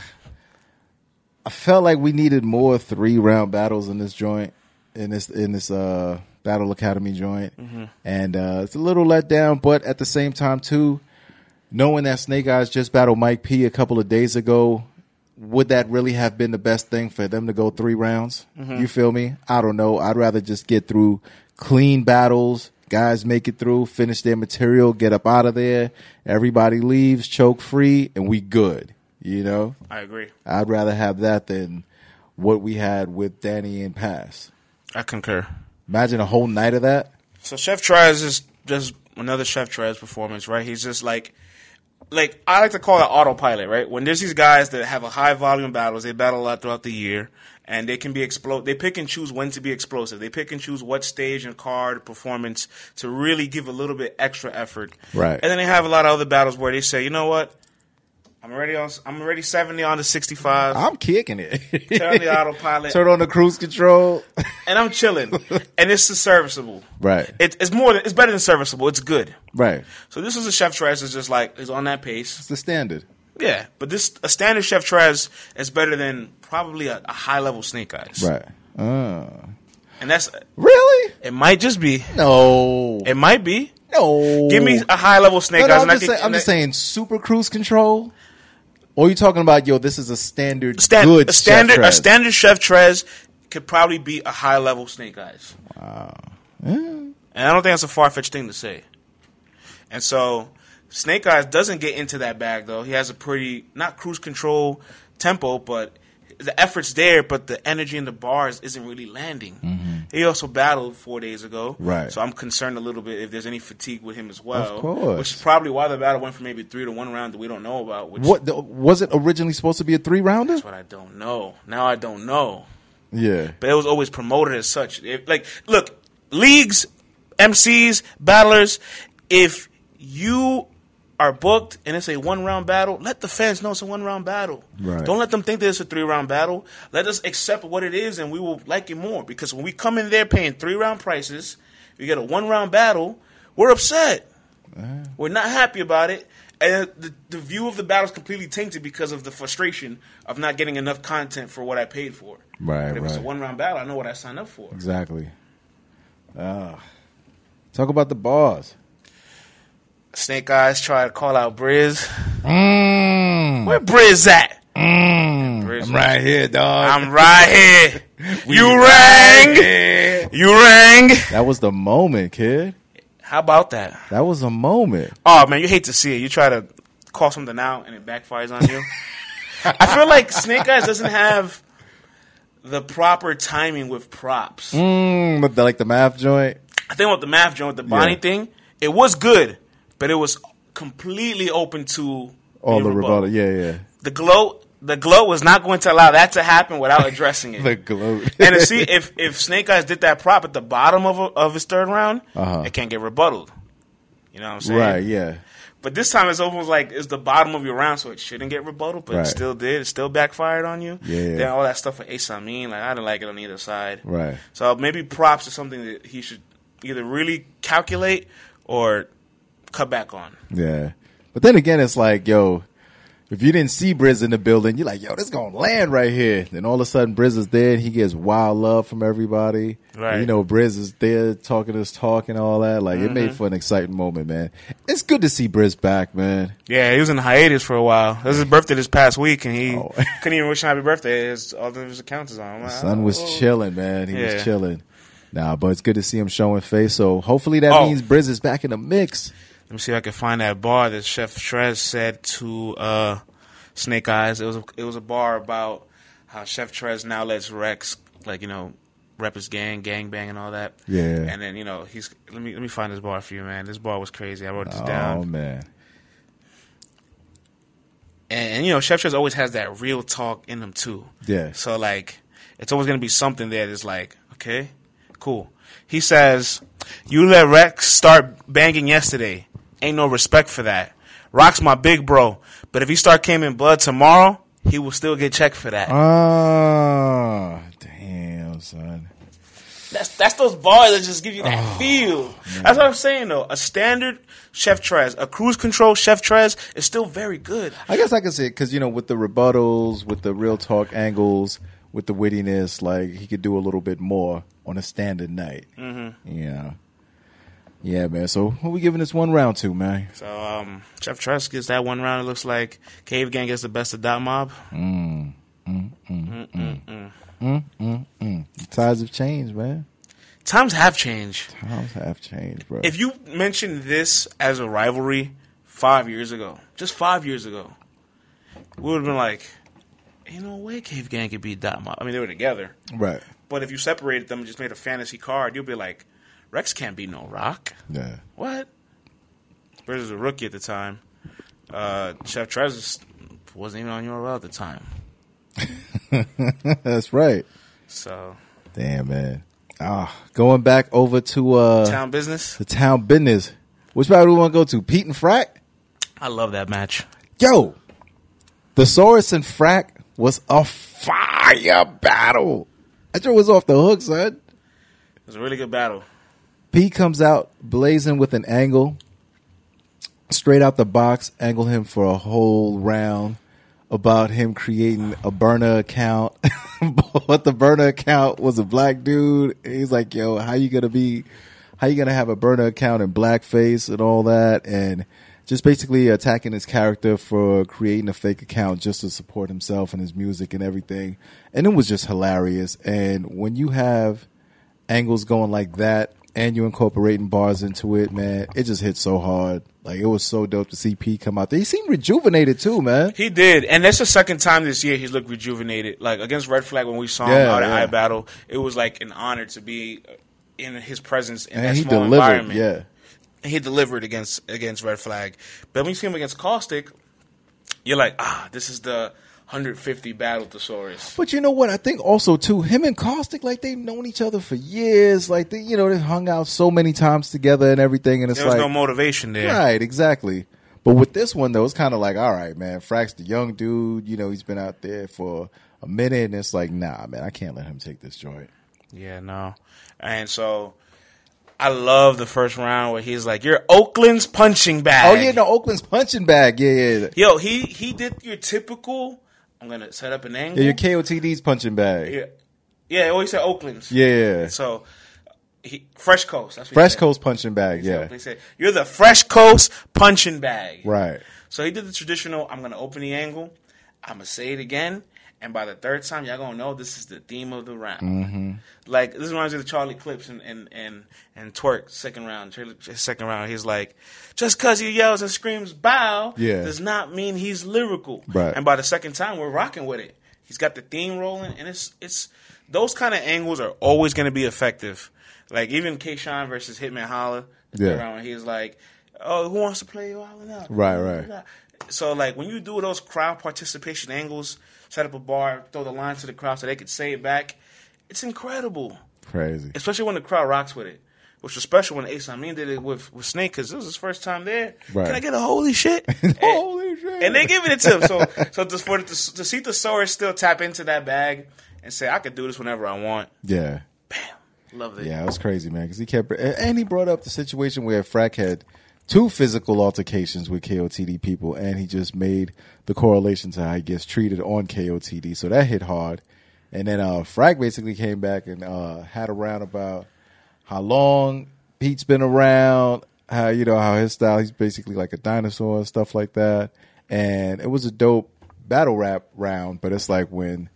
I felt like we needed more three round battles in this joint, in this in this uh, Battle Academy joint, mm-hmm. and uh, it's a little let down. But at the same time, too, knowing that Snake Eyes just battled Mike P a couple of days ago, would that really have been the best thing for them to go three rounds? Mm-hmm. You feel me? I don't know. I'd rather just get through clean battles. Guys make it through, finish their material, get up out of there. Everybody leaves, choke free, and we good. You know, I agree. I'd rather have that than what we had with Danny and Pass. I concur. Imagine a whole night of that. So Chef Trez is just another Chef Trez performance, right? He's just like, like I like to call it autopilot, right? When there's these guys that have a high volume battles, they battle a lot throughout the year, and they can be explode. They pick and choose when to be explosive. They pick and choose what stage and card performance to really give a little bit extra effort, right? And then they have a lot of other battles where they say, you know what? I'm already on. I'm already seventy on the sixty-five. I'm kicking it. Turn the autopilot. Turn on the cruise control. And I'm chilling. And this is serviceable, right? It, it's more. Than, it's better than serviceable. It's good, right? So this is a Chef Trez. It's just like it's on that pace. It's the standard. Yeah, but this a standard Chef Trez is better than probably a, a high level Snake Eyes, right? Uh. And that's really. It might just be no. It might be no. Give me a high level Snake no, no, Eyes. I'm, and just, I can, say, I'm and just saying super cruise control. Or are you talking about, yo, this is a standard Stand, good a standard, Chef Trez? A standard Chef Trez could probably be a high-level Snake Eyes. Wow. Yeah. And I don't think that's a far-fetched thing to say. And so Snake Eyes doesn't get into that bag, though. He has a pretty, not cruise control tempo, but the effort's there, but the energy in the bars isn't really landing. Mm-hmm. He also battled four days ago. Right. So I'm concerned a little bit if there's any fatigue with him as well. Of course. Which is probably why the battle went from maybe three to one round that we don't know about. Which what the, was it originally supposed to be a three-rounder? That's what I don't know. Now I don't know. Yeah. But it was always promoted as such. It, like, look, leagues, M Cs, battlers, if you are booked and it's a one-round battle, let the fans know it's a one-round battle. Right. Don't let them think that it's a three-round battle. Let us accept what it is, and we will like it more. Because when we come in there paying three-round prices, we get a one-round battle, we're upset. Uh. We're not happy about it. And the, the view of the battle is completely tainted because of the frustration of not getting enough content for what I paid for. Right, but if right. it's a one-round battle, I know what I signed up for. Exactly. Uh, talk about the bars. Snake Eyes tried to call out Briz. Mm. Where Briz at? Mm. Briz I'm right here, dog. I'm right here. You rang. Right here. You rang. That was the moment, kid. How about that? That was a moment. Oh, man, you hate to see it. You try to call something out and it backfires on you. I feel like Snake Eyes doesn't have the proper timing with props. Mm, but the, like the math joint? I think with the math joint, the Bonnie yeah. thing, it was good. But it was completely open to all the rebuttal. Yeah, yeah. The gloat, the gloat was not going to allow that to happen without addressing it. The gloat. And to see if, if Snake Eyes did that prop at the bottom of a, of his third round, uh-huh. it can't get rebutted. You know what I'm saying? Right. Yeah. But this time it's almost like it's the bottom of your round, so it shouldn't get rebutted, but right. it still did. It still backfired on you. Yeah. yeah. Then all that stuff with Ace Amin, like I didn't like it on either side. Right. So maybe props is something that he should either really calculate or cut back on. Yeah. But then again, it's like, yo, if you didn't see Briz in the building, you're like, yo, this is going to land right here. Then all of a sudden, Briz is there, and he gets wild love from everybody. Right. And, you know, Briz is there talking his talk and all that. Like, mm-hmm. it made for an exciting moment, man. It's good to see Briz back, man. Yeah, he was in hiatus for a while. It was his birthday this past week, and he oh. couldn't even wish him happy birthday. His, all of his accounts is on. Like, his son was oh. chilling, man. He yeah. was chilling. Nah, but it's good to see him showing face. So hopefully that oh. means Briz is back in the mix. Let me see if I can find that bar that Chef Trez said to uh, Snake Eyes. It was a, it was a bar about how Chef Trez now lets Rex, like, you know, rep his gang, gang bang and all that. Yeah. And then, you know, he's let me let me find this bar for you, man. This bar was crazy. I wrote this oh, down. Oh, man. And, and, you know, Chef Trez always has that real talk in him, too. Yeah. So, like, it's always going to be something there that's like, okay, cool. He says, you let Rex start banging yesterday. Ain't no respect for that. Rock's my big bro, but if he start came in blood tomorrow, he will still get checked for that. Oh, damn, son. That's that's those bars that just give you that oh, feel. Man. That's what I'm saying, though. A standard Chef Trez, a cruise control Chef Trez is still very good. I guess I can say it because, you know, with the rebuttals, with the real talk angles, with the wittiness, like, he could do a little bit more on a standard night. Mm-hmm. Yeah. Yeah, man. So, who are we giving this one round to, man? So, um, Chef Trez gets that one round. It looks like Cave Gang gets the best of Dot Mob. Mm, mm, mm, mm, mm, mm, mm, mm, mm. Times have changed, man. Times have changed. Times have changed, bro. If you mentioned this as a rivalry five years ago, just five years ago, we would have been like, ain't no way Cave Gang could beat Dot Mob. I mean, they were together. Right. But if you separated them and just made a fantasy card, you'd be like, Rex can't be no Rock. Yeah. What? Briz was a rookie at the time. Uh, Chef Trez wasn't even on U R L at the time. That's right. So. Damn, man. Ah, going back over to uh, Town Business. The Town Business. Which battle do we want to go to? Pete and Frack? I love that match. Yo. The Saurus and Frack was a fire battle. That shit was off the hook, son. It was a really good battle. P comes out blazing with an angle. Straight out the box, angle him for a whole round about him creating a burner account. But the burner account was a black dude. He's like, yo, how you gonna be, how you gonna have a burner account in blackface and all that? And just basically attacking his character for creating a fake account just to support himself and his music and everything. And it was just hilarious. And when you have angles going like that, and you incorporating bars into it, man, it just hit so hard. Like, it was so dope to see P come out there. He seemed rejuvenated, too, man. He did. And that's the second time this year he's looked rejuvenated. Like, against Red Flag, when we saw yeah, him out yeah. at iBattle, it was, like, an honor to be in his presence in and that he small delivered, environment. Yeah. And he delivered against against Red Flag. But when you see him against Caustic, you're like, ah, this is the one hundred fifty battle Thesaurus. But you know what? I think also, too, him and Caustic, like, they've known each other for years. Like, they, you know, they hung out so many times together and everything. And it's there was like, no motivation there. Right, exactly. But with this one, though, it's kind of like, all right, man, Frack's the young dude. You know, he's been out there for a minute. And it's like, nah, man, I can't let him take this joint. Yeah, no. And so I love the first round where he's like, you're Oakland's punching bag. Oh, yeah, no, Oakland's punching bag. Yeah, yeah. Yo, he, he did your typical... I'm going to set up an angle. Yeah, your K O T D's punching bag. Yeah, yeah. They always said Oakland's. Yeah. So, he, Fresh Coast. That's what Fresh Coast punching bag, he yeah. Said, they said, you're the Fresh Coast punching bag. Right. So, he did the traditional, I'm going to open the angle. I'm going to say it again. And by the third time, y'all going to know this is the theme of the round. Mm-hmm. Like, this reminds me of the Charlie Clips and, and, and, and Twerk, second round. Second round, he's like, just because he yells and screams bow yeah. does not mean he's lyrical. Right. And by the second time, we're rocking with it. He's got the theme rolling, and it's it's those kind of angles are always going to be effective. Like, even K-Shine versus Hitman Holla, yeah. around, he's like, oh, who wants to play you all and out? Right, right. So, like, when you do those crowd participation angles, set up a bar, throw the line to the crowd so they could say it back, it's incredible. Crazy. Especially when the crowd rocks with it, which was special when Ace Amin did it with, with Snake, because it was his first time there. Right. Can I get a holy shit? and, holy shit. And they giving it to him. So so just for the, to, to see the Thesaurus still tap into that bag and say, I could do this whenever I want. Yeah. Bam. Love it. Yeah, it was crazy, man, because he kept... And he brought up the situation where Frack had two physical altercations with K O T D people, and he just made the correlation to how he gets treated on K O T D. So that hit hard. And then uh, Frack basically came back and uh, had a round about how long Pete's been around, how, you know, how his style, he's basically like a dinosaur and stuff like that. And it was a dope battle rap round, but it's like when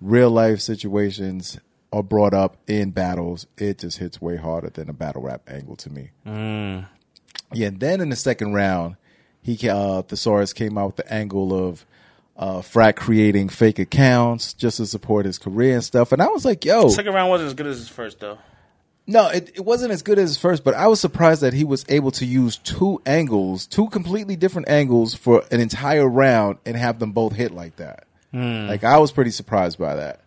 real life situations are brought up in battles, it just hits way harder than a battle rap angle to me. Mm. Yeah, and then in the second round, he uh, Thesaurus came out with the angle of uh, Frack creating fake accounts just to support his career and stuff. And I was like, yo. The second round wasn't as good as his first, though. No, it, it wasn't as good as his first, but I was surprised that he was able to use two angles, two completely different angles for an entire round and have them both hit like that. Mm. Like, I was pretty surprised by that.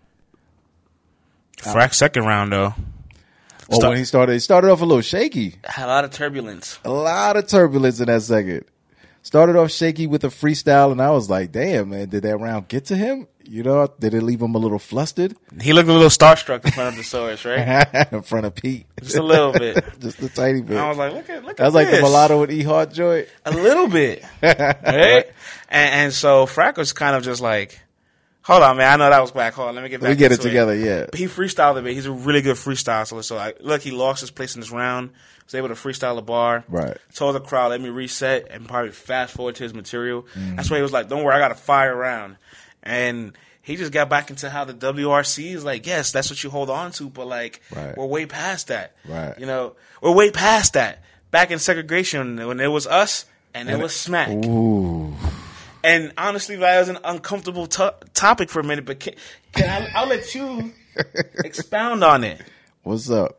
Frack's second round, though. Oh, Start- when he started, he started off a little shaky. Had a lot of turbulence. A lot of turbulence in that second. Started off shaky with a freestyle, and I was like, damn, man, did that round get to him? You know, did it leave him a little flustered? He looked a little starstruck in front of the Thesaurus, right? In front of Pete. Just a little bit. Just a tiny bit. And I was like, look at look at that. That was like the mulatto with E Heart joint. A little bit. Right? and, and so Frack was kind of just like, hold on, man. I know that was black. Hold on. Let me get back Let me get into it together, it. yeah. But he freestyled a bit. He's a really good freestyler. So, like, look, he lost his place in this round. Was able to freestyle a bar. Right. Told the crowd, let me reset and probably fast forward to his material. Mm-hmm. That's why he was like, don't worry, I got a fire round. And he just got back into how the W R C is like, yes, that's what you hold on to, but, like, right. we're way past that. Right. You know, we're way past that. Back in segregation, when it was us and, and it was Smack. Ooh. And honestly, that was an uncomfortable to- topic for a minute, but can, can I, I'll let you expound on it. What's up?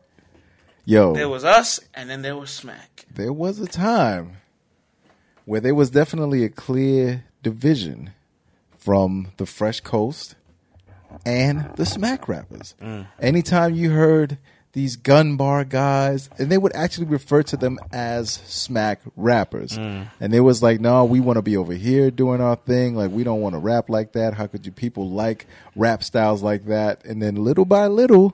Yo. There was us, and then there was Smack. There was a time where there was definitely a clear division from the Fresh Coast and the Smack rappers. Mm. Anytime you heard these gun bar guys, and they would actually refer to them as smack rappers. Mm. And they was like, no, we want to be over here doing our thing. Like, we don't want to rap like that. How could you people like rap styles like that? And then little by little,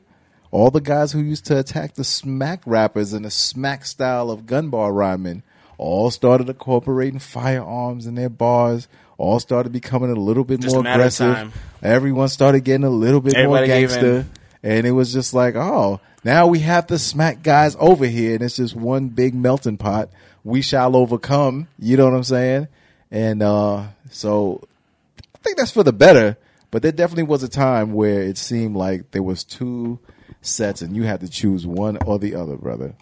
all the guys who used to attack the smack rappers and the smack style of gun bar rhyming all started incorporating firearms in their bars, all started becoming a little bit just more aggressive. Everyone started getting a little bit Everybody more gangster. And it was just like, oh, now we have the smack guys over here. And it's just one big melting pot. We shall overcome. You know what I'm saying? And uh, so I think that's for the better. But there definitely was a time where it seemed like there was two sets and you had to choose one or the other, brother.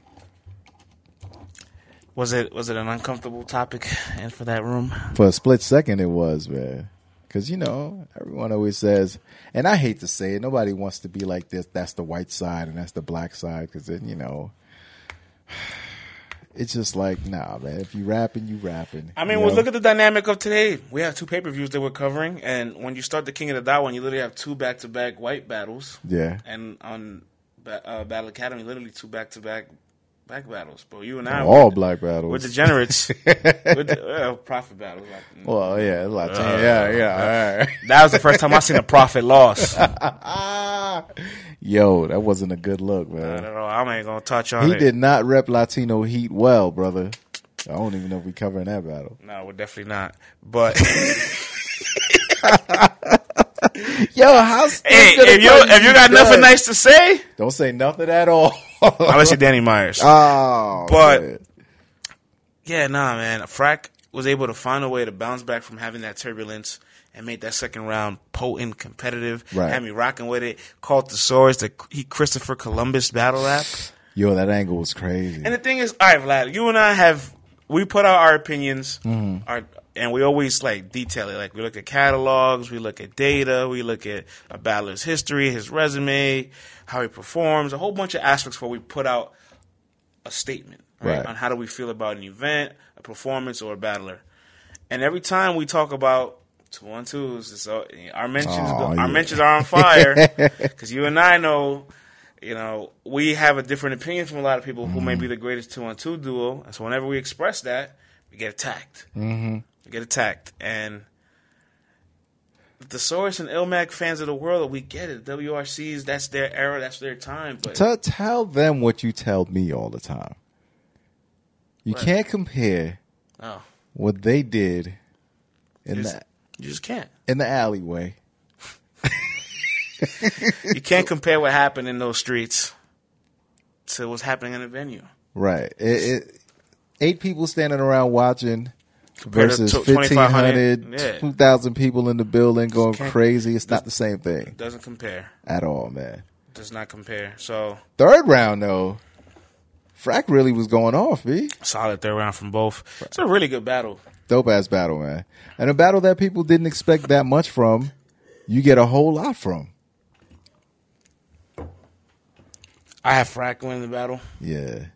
Was it was it an uncomfortable topic and for that room? For a split second it was, man. Because, you know, everyone always says, and I hate to say it, nobody wants to be like this, that's the white side and that's the black side, because then, you know, it's just like, nah, man, if you rapping, you rapping. I mean, well, look at the dynamic of today. We have two pay-per-views that we're covering, and when you start the King of the Dot one, you literally have two back-to-back white battles. Yeah. And on uh, Battle Academy, literally two back-to-back black battles, bro. You and I, and all black battles. We're degenerates. We're de- uh, profit battles. Like, well, yeah, like, uh, yeah, yeah. All right. That was the first time I seen a profit loss. Yo, that wasn't a good look, man. No, no, no, I ain't gonna touch on he it. He did not rep Latino Heat well, brother. I don't even know if we're covering that battle. No, we're definitely not. But. Yo, how's hey, if you if you got nothing nice to say, don't say nothing at all. Unless you're Danny Myers. Oh, but man. yeah, nah, man. Frack was able to find a way to bounce back from having that turbulence and made that second round potent, competitive. Right. Had me rocking with it. Called the Saurus the he Christopher Columbus battle rap. Yo, that angle was crazy. And the thing is, all right, Vlad, you and I have we put out our opinions. Mm-hmm. Our And we always, like, detail it. Like, we look at catalogs, we look at data, we look at a battler's history, his resume, how he performs, a whole bunch of aspects where we put out a statement, right, right. on how do we feel about an event, a performance, or a battler. And every time we talk about two-on-twos, so our mentions oh, go, yeah. our mentions are on fire because you and I know, you know, we have a different opinion from a lot of people who mm. may be the greatest two-on-two duo. And so whenever we express that, we get attacked. Mm-hmm. Get attacked. And the Saurus and Illmac fans of the world, we get it. W R Cs, that's their era, that's their time. But to tell them what you tell me all the time. You what? Can't compare oh. what they did in you just, the you just can't in the alleyway. You can't compare what happened in those streets to what's happening in the venue. Right. It, it, eight people standing around watching. Versus to fifteen hundred, yeah. two thousand people in the building going crazy. It's not the same thing. It doesn't compare. At all, man. It does not compare. So third round, though, Frack really was going off, B. Solid third round from both. It's a really good battle. Dope-ass battle, man. And a battle that people didn't expect that much from, you get a whole lot from. I have Frack win the battle. Yeah.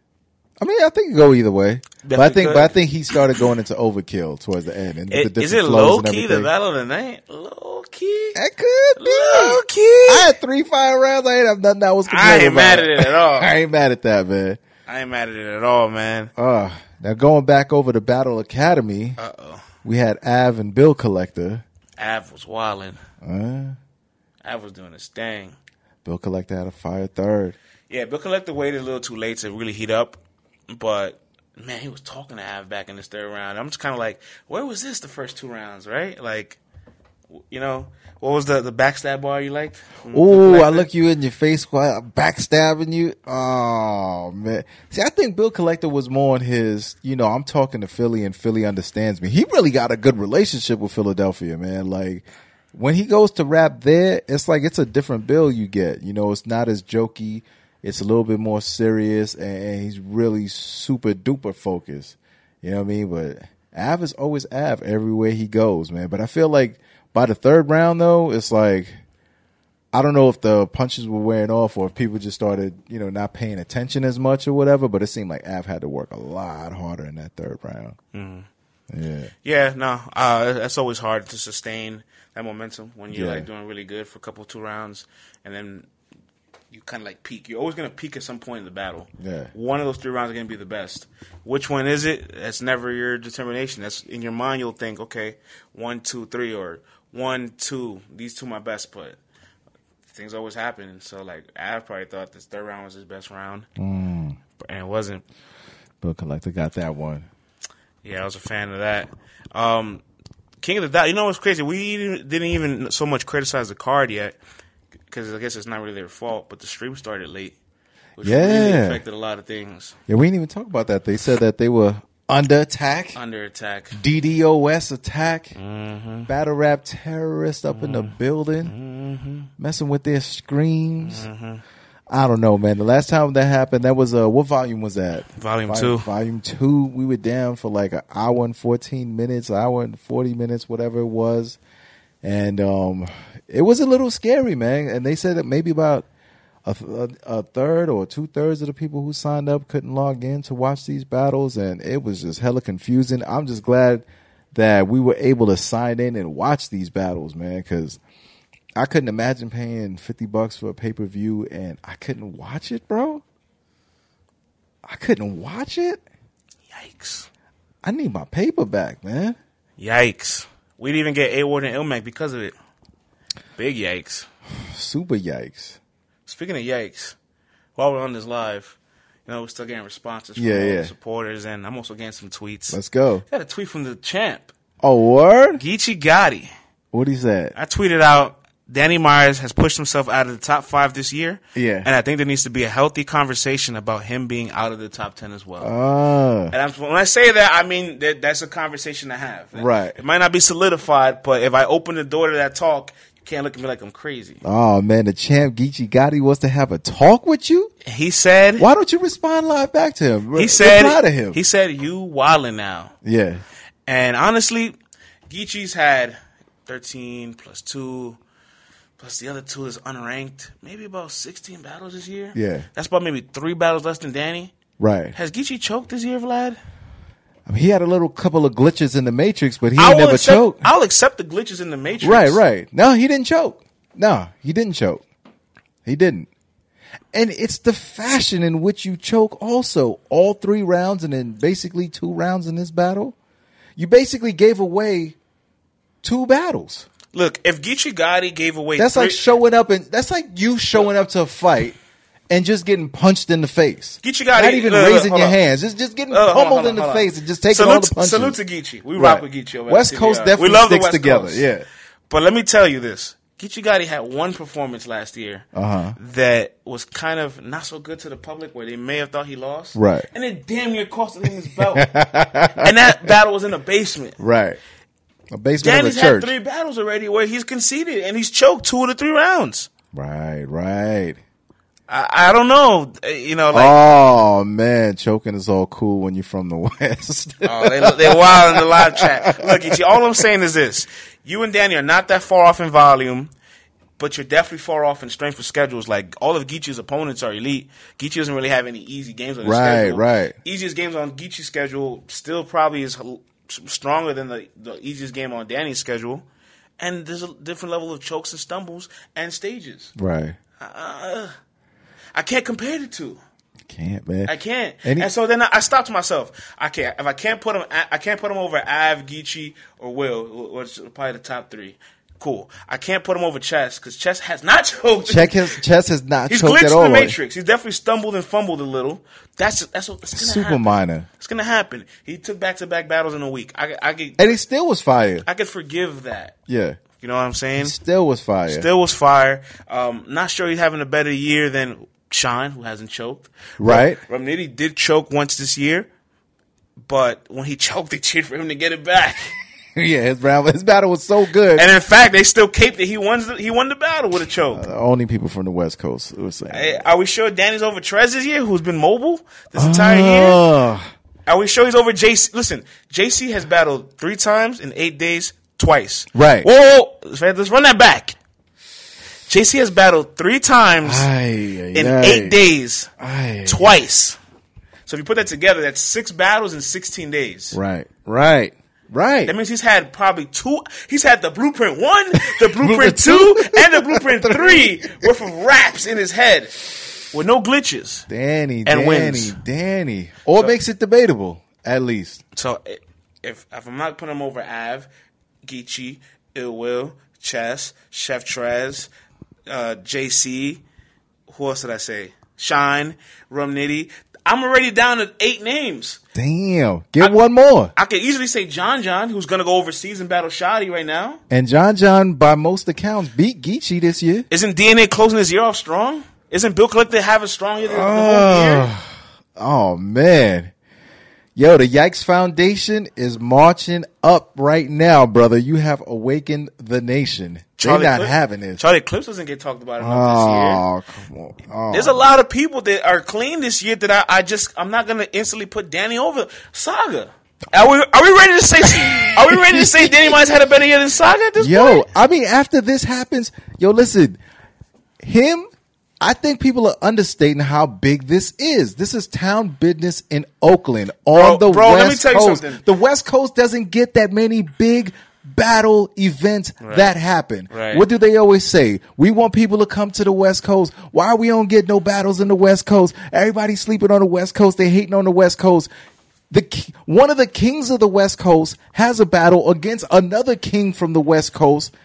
I mean, I think it go either way. Definitely but I think could. but I think he started going into overkill towards the end. And it, the is it low-key, the battle of the night? Low-key? That could be. Low-key. I had three fire rounds. I ain't have nothing I was complaining about. I ain't mad at it at all. I ain't mad at that, man. I ain't mad at it at all, man. Uh, now, going back over to Battle Academy, uh-oh. we had Av and Bill Collector. Av was wilding. Uh, Av was doing his thing. Bill Collector had a fire third. Yeah, Bill Collector waited a little too late to really heat up. But, man, he was talking to Av back in this third round. I'm just kind of like, where was this the first two rounds, right? Like, you know, what was the, the backstab bar you liked? Oh, I look you in your face, backstabbing you. Oh, man. See, I think Bill Collector was more on his, you know, I'm talking to Philly and Philly understands me. He really got a good relationship with Philadelphia, man. Like, when he goes to rap there, it's like it's a different Bill you get. You know, it's not as jokey. It's a little bit more serious, and he's really super-duper focused. You know what I mean? But Av is always Av everywhere he goes, man. But I feel like by the third round, though, it's like I don't know if the punches were wearing off or if people just started, you know, not paying attention as much or whatever, but it seemed like Av had to work a lot harder in that third round. Mm. Yeah. Yeah, no, uh, that's always hard to sustain that momentum when you're, yeah. like, doing really good for a couple, two rounds, and then you kind of like peak. You're always going to peak at some point in the battle. Yeah. One of those three rounds are going to be the best. Which one is it? That's never your determination. That's in your mind. You'll think, okay, one, two, three, or one, two. These two are my best, but things always happen. So like, Av probably thought this third round was his best round, mm. and it wasn't. Bill Collector got that one. Yeah, I was a fan of that. Um, King of the Dot. You know what's crazy? We didn't even so much criticize the card yet. Because I guess it's not really their fault, but the stream started late, which yeah. really affected a lot of things. Yeah, we didn't even talk about that. They said that they were under attack. Under attack. D DOS attack. Mm-hmm. Battle rap terrorists up mm-hmm. in the building. Mm-hmm. Messing with their screams. Mm-hmm. I don't know, man. The last time that happened, that was, uh, what volume was that? Volume, volume two. Volume two. We were down for like an hour and fourteen minutes, an hour and forty minutes, whatever it was. And um, it was a little scary, man. And they said that maybe about a, a, a third or two-thirds of the people who signed up couldn't log in to watch these battles. And it was just hella confusing. I'm just glad that we were able to sign in and watch these battles, man, because I couldn't imagine paying fifty bucks for a pay-per-view and I couldn't watch it, bro. I couldn't watch it. Yikes. I need my paper back, man. Yikes. We didn't even get A-Ward and Ilmac because of it. Big yikes. Super yikes. Speaking of yikes, while we're on this live, you know, we're still getting responses from yeah, yeah. supporters, and I'm also getting some tweets. Let's go. I got a tweet from the champ. Oh, word? Geechi Gotti. What is that? I tweeted out, Danny Myers has pushed himself out of the top five this year. Yeah. And I think there needs to be a healthy conversation about him being out of the top ten as well. Oh. And I'm, when I say that, I mean that that's a conversation to have. Right. It might not be solidified, but if I open the door to that talk, you can't look at me like I'm crazy. Oh, man. The champ Geechi Gotti wants to have a talk with you? He said. Why don't you respond live back to him? He said. Reply to him. He said, you wildin' now. Yeah. And honestly, Geechi's had thirteen plus two. Plus the other two is unranked. Maybe about sixteen battles this year. Yeah. That's about maybe three battles less than Danny. Right. Has Geechi choked this year, Vlad? I mean, he had a little couple of glitches in the Matrix, but he never accept, choked. I'll accept the glitches in the Matrix. Right, right. No, he didn't choke. No, he didn't choke. He didn't. And it's the fashion in which you choke also. All three rounds and then basically two rounds in this battle. You basically gave away two battles. Look, if Geechi Gotti gave away, that's three, like showing up and that's like you showing up to a fight and just getting punched in the face. Geechi Gotti, not even uh, raising your on. hands, just just getting uh, pummeled on, on, in the on. face and just taking salute, all the punches. Salute to Geechi. We right. rock with Geechi. Over West Coast definitely we love sticks the West together. Coast. Yeah, but let me tell you this: Geechi Gotti had one performance last year uh-huh. that was kind of not so good to the public, where they may have thought he lost, right? And it damn near cost him his belt. And that battle was in the basement, right? A basement Danny's of a church. Had three battles already where he's conceded and he's choked two of the three rounds. Right, right. I, I don't know, you know. Like, oh man, choking is all cool when you're from the West. Oh, they they wild in the live chat. Look, Geechi, all I'm saying is this: you and Danny are not that far off in volume, but you're definitely far off in strength of schedules. Like all of Geechi's opponents are elite. Geechi doesn't really have any easy games on his right, schedule. Right, right. Easiest games on Geechi's schedule still probably is stronger than the, the easiest game on Danny's schedule, and there's a different level of chokes and stumbles and stages. Right. Uh, I can't compare the two. Can't, man. I can't. Any- and so then I, I stopped myself. I can't. If I can't put them, I can't put them over Av, Geechi, or Will, which is probably the top three. Cool. I can't put him over Chess because Chess has not choked. Check his Chess has not He's choked at all. He's glitched in the Matrix. He's definitely stumbled and fumbled a little. That's that's what it's gonna super happen. Minor. It's gonna happen. He took back to back battles in a week. I I could, and he still was fire. I could forgive that. Yeah. You know what I'm saying? He still was fire. Still was fire. Um, not sure he's having a better year than Sean, who hasn't choked. Right. Ramniti did choke once this year, but when he choked, they cheered for him to get it back. Yeah, his battle, his battle was so good. And in fact, they still caped that he won the, he won the battle with a choke. Uh, only people from the West Coast were saying. Hey, are we sure Danny's over Trez this year, who's been mobile this uh, entire year? Are we sure he's over J C? Listen, J C has battled three times in eight days, twice. Right. Whoa, whoa, whoa. Let's run that back. J C has battled three times aye, in aye. eight days, aye. twice. So if you put that together, that's six battles in sixteen days. Right, right. Right. That means he's had probably two. He's had the Blueprint one, the Blueprint two, and the Blueprint three worth of raps in his head with no glitches. Danny, and Danny, wins. Danny. Or so, makes it debatable, at least. So if if I'm not putting him over Av, Geechi, Ill Will, Chess, Chef Trez, uh, J C, who else did I say? Shine, Rum Nitty. I'm already down to eight names. Damn. Get I, one more. I could easily say John John, who's going to go overseas and battle Shoddy right now. And John John, by most accounts, beat Geechi this year. Isn't D N A closing his year off strong? Isn't Bill Collector having strong year? Uh, oh, man. Yo, the Yikes Foundation is marching up right now, brother. You have awakened the nation. Charlie They're not Clips, having this. Charlie Clips doesn't get talked about enough oh, this year. Come on. Oh. There's a lot of people that are clean this year that I, I just I'm not gonna instantly put Danny over Saga. Are we are we ready to say are we ready to say Danny Myers had a better year than Saga at this yo, point? Yo, I mean after this happens, yo, listen, him. I think people are understating how big this is. This is town business in Oakland on bro, the bro, West let me tell you Coast. Something. The West Coast doesn't get that many big battle events right. that happen. Right. What do they always say? We want people to come to the West Coast. Why we don't get no battles in the West Coast? Everybody's sleeping on the West Coast. They hating on the West Coast. The one of the kings of the West Coast has a battle against another king from the West Coast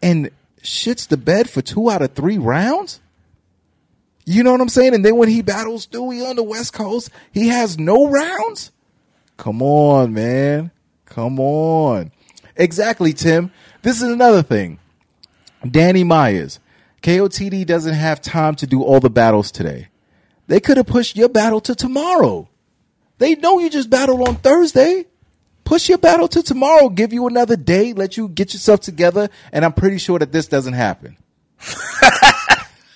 and shits the bed for two out of three rounds? You know what I'm saying? And then when he battles Stewie on the West Coast, he has no rounds? Come on, man. Come on. Exactly, Tim. This is another thing. Danny Myers. K O T D doesn't have time to do all the battles today. They could have pushed your battle to tomorrow. They know you just battled on Thursday. Push your battle to tomorrow. Give you another day. Let you get yourself together. And I'm pretty sure that this doesn't happen.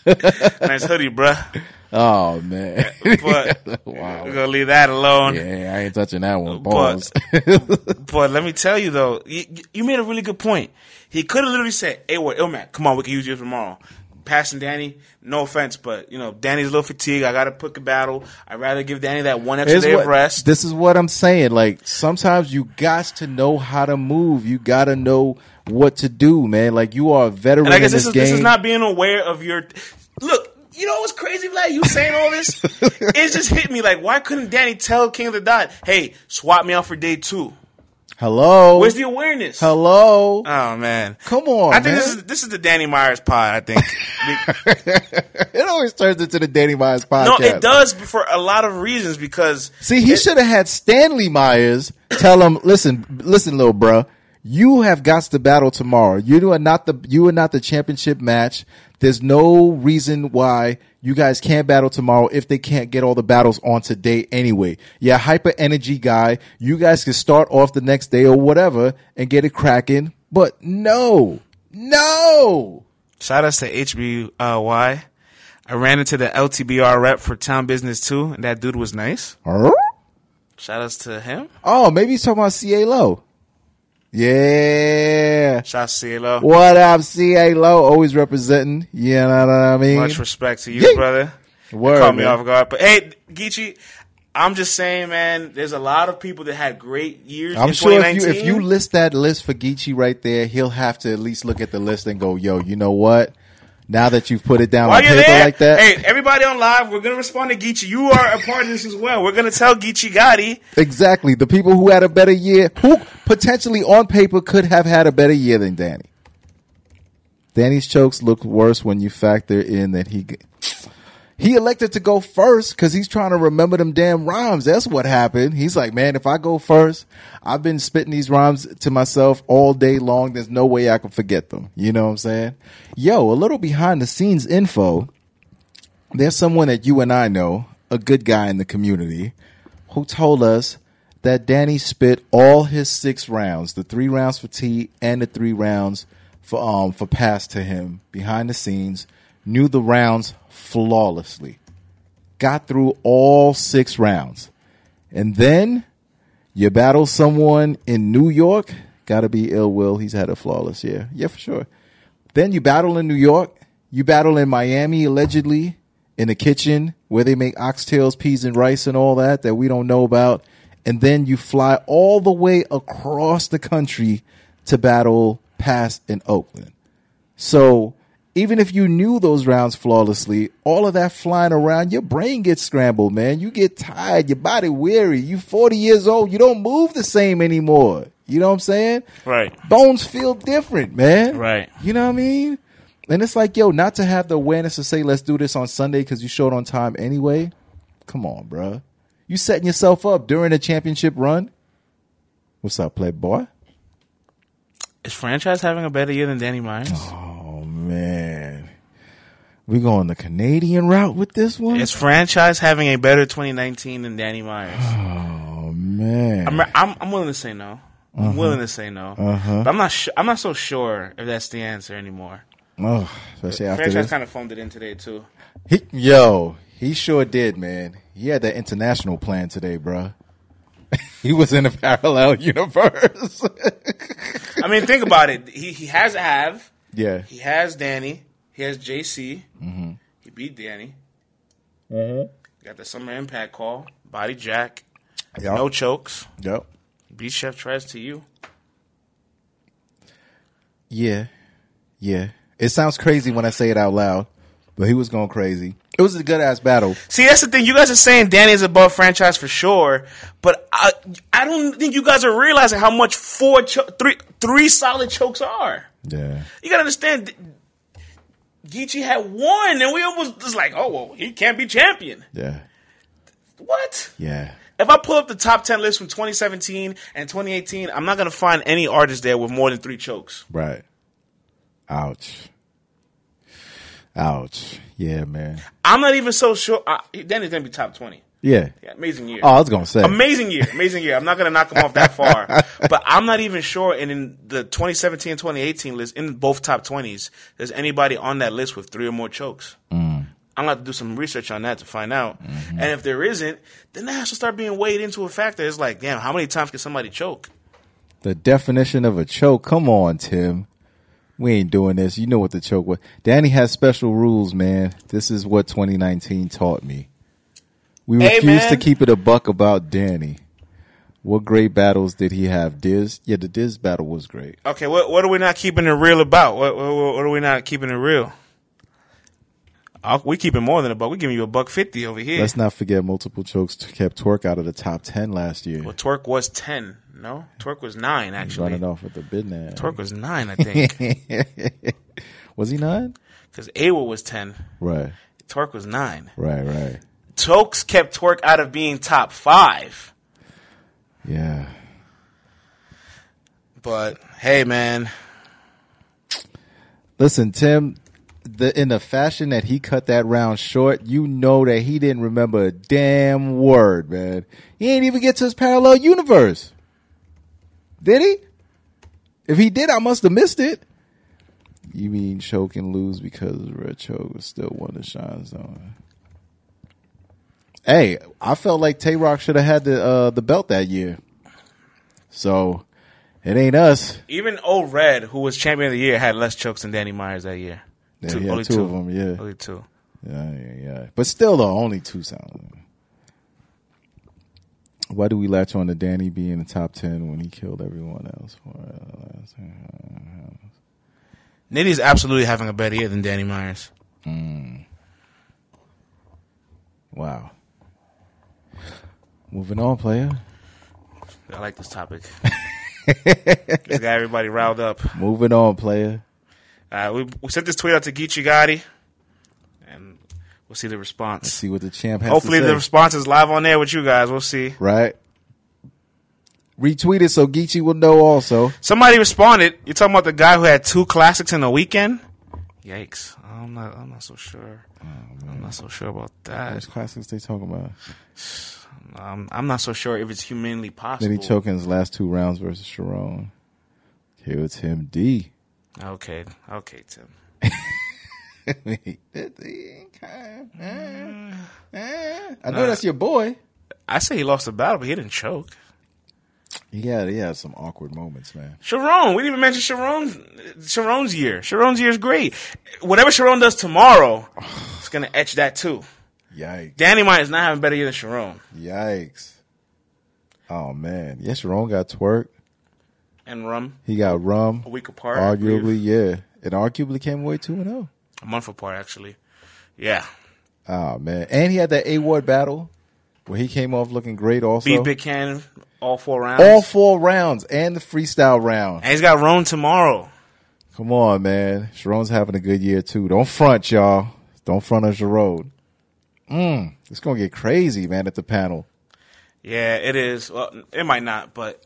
Nice hoodie, bruh. Oh, man. But wow. We're going to leave that alone. Yeah, I ain't touching that one. Balls. But, but let me tell you, though, you, you made a really good point. He could have literally said, hey, well, Illmac, come on, we can use you tomorrow. Passing Danny, no offense, but, you know, Danny's a little fatigued. I got to pick a battle. I'd rather give Danny that one extra Here's day what, of rest. This is what I'm saying. Like, sometimes you got to know how to move. You got to know what to do, man. Like, you are a veteran and I guess in this, this is, game. This is not being aware of your... Look, you know what's crazy, Vlad? You saying all this? It just hit me. Like, why couldn't Danny tell King of the Dot, hey, swap me out for day two? Hello. Where's the awareness? Hello. Oh man. Come on. I think man. this is this is the Danny Myers pod, I think. It always turns into the Danny Myers podcast. No, it does for a lot of reasons because see, he should have had Stanley Myers tell him, listen, listen, little bruh, you have got to battle tomorrow. You are not the you are not the championship match. There's no reason why you guys can't battle tomorrow if they can't get all the battles on today anyway. Yeah, hyper energy guy. You guys can start off the next day or whatever and get it cracking. But no, no. Shout outs to H B Y. I ran into the L T B R rep for Town Business too, and that dude was nice. Huh? Shout outs to him. Oh, maybe he's talking about C A Low. Yeah. Shout out to C A Low. What up, C A Low? Always representing. You know what I mean? Much respect to you, Yeet. brother. Word. Caught me off guard. But hey, Geechi, I'm just saying, man, there's a lot of people that had great years I'm in sure twenty nineteen. I'm sure if you list that list for Geechi right there, he'll have to at least look at the list and go, yo, you know what? Now that you've put it down While on paper there, like that. Hey, everybody on live, we're going to respond to Geechi. You are a part of this as well. We're going to tell Geechi Gotti. Exactly. The people who had a better year, who potentially on paper could have had a better year than Danny. Danny's chokes look worse when you factor in that he he elected to go first because he's trying to remember them damn rhymes. That's what happened. He's like, man, if I go first, I've been spitting these rhymes to myself all day long. There's no way I can forget them. You know what I'm saying? Yo, a little behind the scenes info. There's someone that you and I know, a good guy in the community, who told us that Danny spit all his six rounds, the three rounds for T and the three rounds for um for Pass to him behind the scenes. Knew the rounds flawlessly. Got through all six rounds. And then you battle someone in New York. Gotta be Ill Will. He's had a flawless year. Yeah, for sure. Then you battle in New York. You battle in Miami, allegedly, in the kitchen where they make oxtails, peas, and rice and all that that we don't know about. and then you fly all the way across the country to battle Pass in Oakland. So even if you knew those rounds flawlessly, all of that flying around, your brain gets scrambled, man. You get tired, your body weary. You forty years old, you don't move the same anymore. You know what I'm saying? Right. Bones feel different, man. Right. You know what I mean? And it's like, yo, not to have the awareness to say, let's do this on Sunday because you showed on time anyway. Come on, bro. You setting yourself up during a championship run. What's up, playboy? Is franchise having a better year than Danny Myers? Oh, man. We going the Canadian route with this one? Is franchise having a better twenty nineteen than Danny Myers? Oh, man. I'm, I'm, I'm willing to say no. I'm uh-huh. willing to say no. Uh-huh. But I'm not, sh- I'm not so sure if that's the answer anymore. Oh, especially after franchise this. Kind of phoned it in today too. He, yo, he sure did, man. He had that international plan today, bro. He was in a parallel universe. I mean, think about it. He he has Av. Yeah. He has Danny. He has J C. Mm-hmm. He beat Danny. Mm-hmm. Got the summer impact call. Body jack. Yep. No chokes. Yep. Beat Chef Trez to you. Yeah. Yeah. It sounds crazy when I say it out loud, but he was going crazy. It was a good-ass battle. See, that's the thing. You guys are saying Danny is above franchise for sure, but I, I don't think you guys are realizing how much four, cho- three, three solid chokes are. Yeah. You got to understand, Geechi had one, and we almost was like, oh, well, he can't be champion. Yeah. What? Yeah. If I pull up the top ten list from twenty seventeen and twenty eighteen, I'm not going to find any artist there with more than three chokes. Right. Ouch. Ouch. Yeah, man. I'm not even so sure. Uh, Danny's going to be top twenty. Yeah. yeah. Amazing year. Oh, I was going to say. Amazing year. Amazing year. I'm not going to knock him off that far. But I'm not even sure. And in the twenty seventeen and twenty eighteen list, in both top twenties, there's anybody on that list with three or more chokes. Mm. I'm going to have to do some research on that to find out. Mm-hmm. And if there isn't, then that has to start being weighed into a factor. It's like, damn, how many times can somebody choke? The definition of a choke. Come on, Tim. We ain't doing this. You know what the choke was. Danny has special rules, man. This is what twenty nineteen taught me. We hey, refuse man. to keep it a buck about Danny. What great battles did he have? Diz? Yeah, the Diz battle was great. Okay, what what are we not keeping it real about? What what, what are we not keeping it real? I'll, we keep it more than a buck. We're giving you a buck fifty over here. Let's not forget multiple chokes kept Twerk out of the top ten last year. Well, Twerk was ten. No, Twerk was nine, actually. Running off with the bid now. Twerk was nine, I think. Was he nine? Because Awa was ten. Right. Twerk was nine. Right, right. Chokes kept Twerk out of being top five. Yeah. But, hey, man. Listen, Tim, the, in the fashion that he cut that round short, you know that he didn't remember a damn word, man. He didn't even get to his parallel universe. Did he? If he did, I must have missed it. You mean choke and lose because Red Choke was still one of Sean's on. Hey, I felt like Tay Rock should have had the uh, the belt that year. So, it ain't us. Even Old Red, who was champion of the year, had less chokes than Danny Myers that year. Yeah, two, he had only two, two of them, yeah. Only two. Yeah, yeah, yeah. But still, though, only two sounds. Why do we latch on to Danny being in the top ten when he killed everyone else? Nitty's absolutely having a better year than Danny Myers. Mm. Wow. Moving on, player. I like this topic. This got everybody riled up. Moving on, player. Uh, we, we sent this tweet out to Geechi Gotti. We'll see the response. Let's see what the champ has Hopefully to say. Hopefully the response is live on there with you guys. We'll see. Right. Retweet it so Geechi will know also. Somebody responded. You're talking about the guy who had two classics in a weekend? Yikes. I'm not I'm not so sure. Oh, I'm not so sure about that. Which classics they talking about? I'm, I'm not so sure if it's humanly possible. Maybe choking his last two rounds versus Sharone. Here it's Tim D. Okay. Okay, Tim. I know that's your boy. I say he lost the battle, but he didn't choke. Yeah, he had some awkward moments, man. Sharone, we didn't even mention Sharone. Sharone's year. Sharone's year is great. Whatever Sharone does tomorrow, it's going to etch that too. Yikes. Danny Myers is not having a better year than Sharone. Yikes. Oh, man. Yeah, Sharone got Twerk. And Rum. He got Rum. A week apart. Arguably, yeah. And arguably came away two and oh. A month apart, actually. Yeah. Oh, man. And he had that A-Ward battle where he came off looking great also. Beat Big Cannon all four rounds. All four rounds and the freestyle round. And he's got Rome tomorrow. Come on, man. Sharone's having a good year, too. Don't front, y'all. Don't front on Sharone. Mm, it's going to get crazy, man, at the panel. Yeah, it is. Well, it might not, but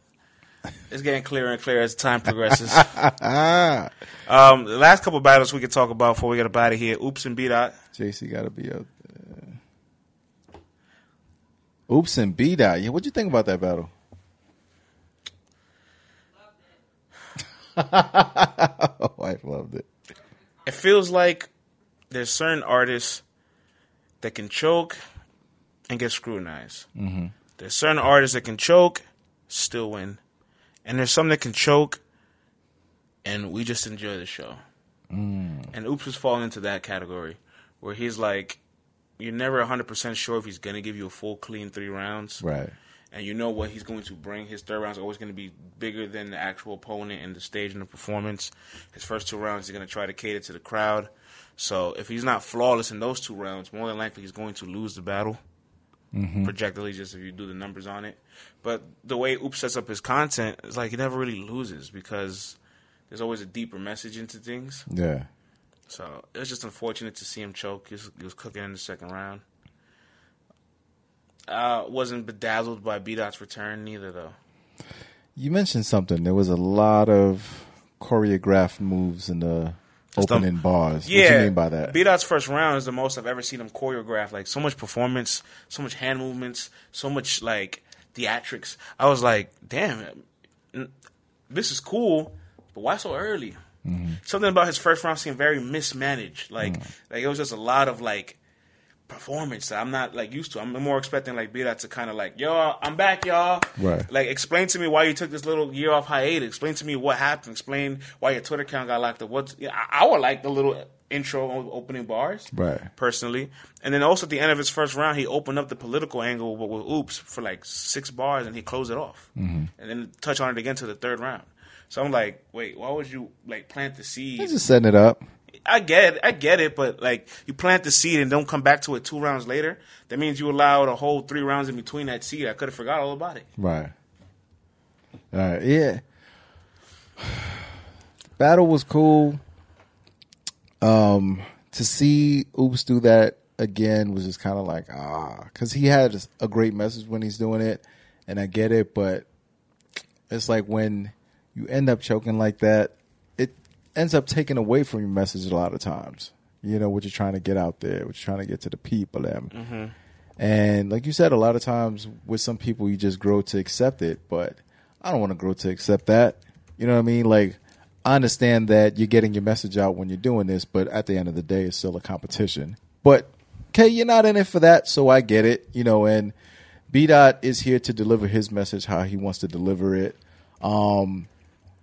it's getting clearer and clearer as time progresses. um, the last couple of battles we could talk about before we get up out of here. Oops and B-Dot. J C got to be up there. Oops and B-Dot. Yeah, what'd you think about that battle? My wife loved it. It feels like there's certain artists that can choke and get scrutinized. Mm-hmm. There's certain artists that can choke, still win. And there's some that can choke, and we just enjoy the show. Mm. And Oops was falling into that category, where he's like, you're never one hundred percent sure if he's going to give you a full, clean three rounds. Right. And you know what he's going to bring. His third round is always going to be bigger than the actual opponent and the stage and the performance. His first two rounds, he's going to try to cater to the crowd. So if he's not flawless in those two rounds, more than likely he's going to lose the battle. Mm-hmm. Projectively, just if you do the numbers on it. But the way Oops sets up his content is like he never really loses because there's always a deeper message into things. Yeah. So it was just unfortunate to see him choke. He was, he was cooking in the second round. Uh, wasn't bedazzled by B-Dot's return neither, though. You mentioned something. There was a lot of choreographed moves in the Just opening the, bars. Yeah, what do you mean by that? B-Dot's first round is the most I've ever seen him choreograph. Like, so much performance, so much hand movements, so much, like, theatrics. I was like, damn, this is cool, but why so early? Mm-hmm. Something about his first round seemed very mismanaged. Like, mm. like it was just a lot of, like, performance that I'm not like used to. I'm more expecting like B-Dot to kind of like, yo, I'm back, y'all. Right. Like, explain to me why you took this little year off hiatus. Explain to me what happened. Explain why your Twitter account got locked up. What's you know, I, I would like the little intro opening bars, right? Personally, and then also at the end of his first round, he opened up the political angle with, with Oops for like six bars, and he closed it off, mm-hmm. and then touch on it again to the third round. So I'm like, wait, why would you like plant the seed? He's just setting it up. I get it, I get it, but like you plant the seed and don't come back to it two rounds later, that means you allowed a whole three rounds in between that seed. I could have forgot all about it. Right. All right. Yeah. Battle was cool. Um, to see Oops do that again was just kind of like, ah, because he had a great message when he's doing it, and I get it, but it's like when you end up choking like that, ends up taking away from your message a lot of times. You know, what you're trying to get out there, what you're trying to get to the people. Mm-hmm. And like you said, a lot of times with some people, you just grow to accept it, but I don't want to grow to accept that. You know what I mean? Like, I understand that you're getting your message out when you're doing this, but at the end of the day, it's still a competition. But, okay, you're not in it for that, so I get it. You know, and B-Dot is here to deliver his message how he wants to deliver it. Um...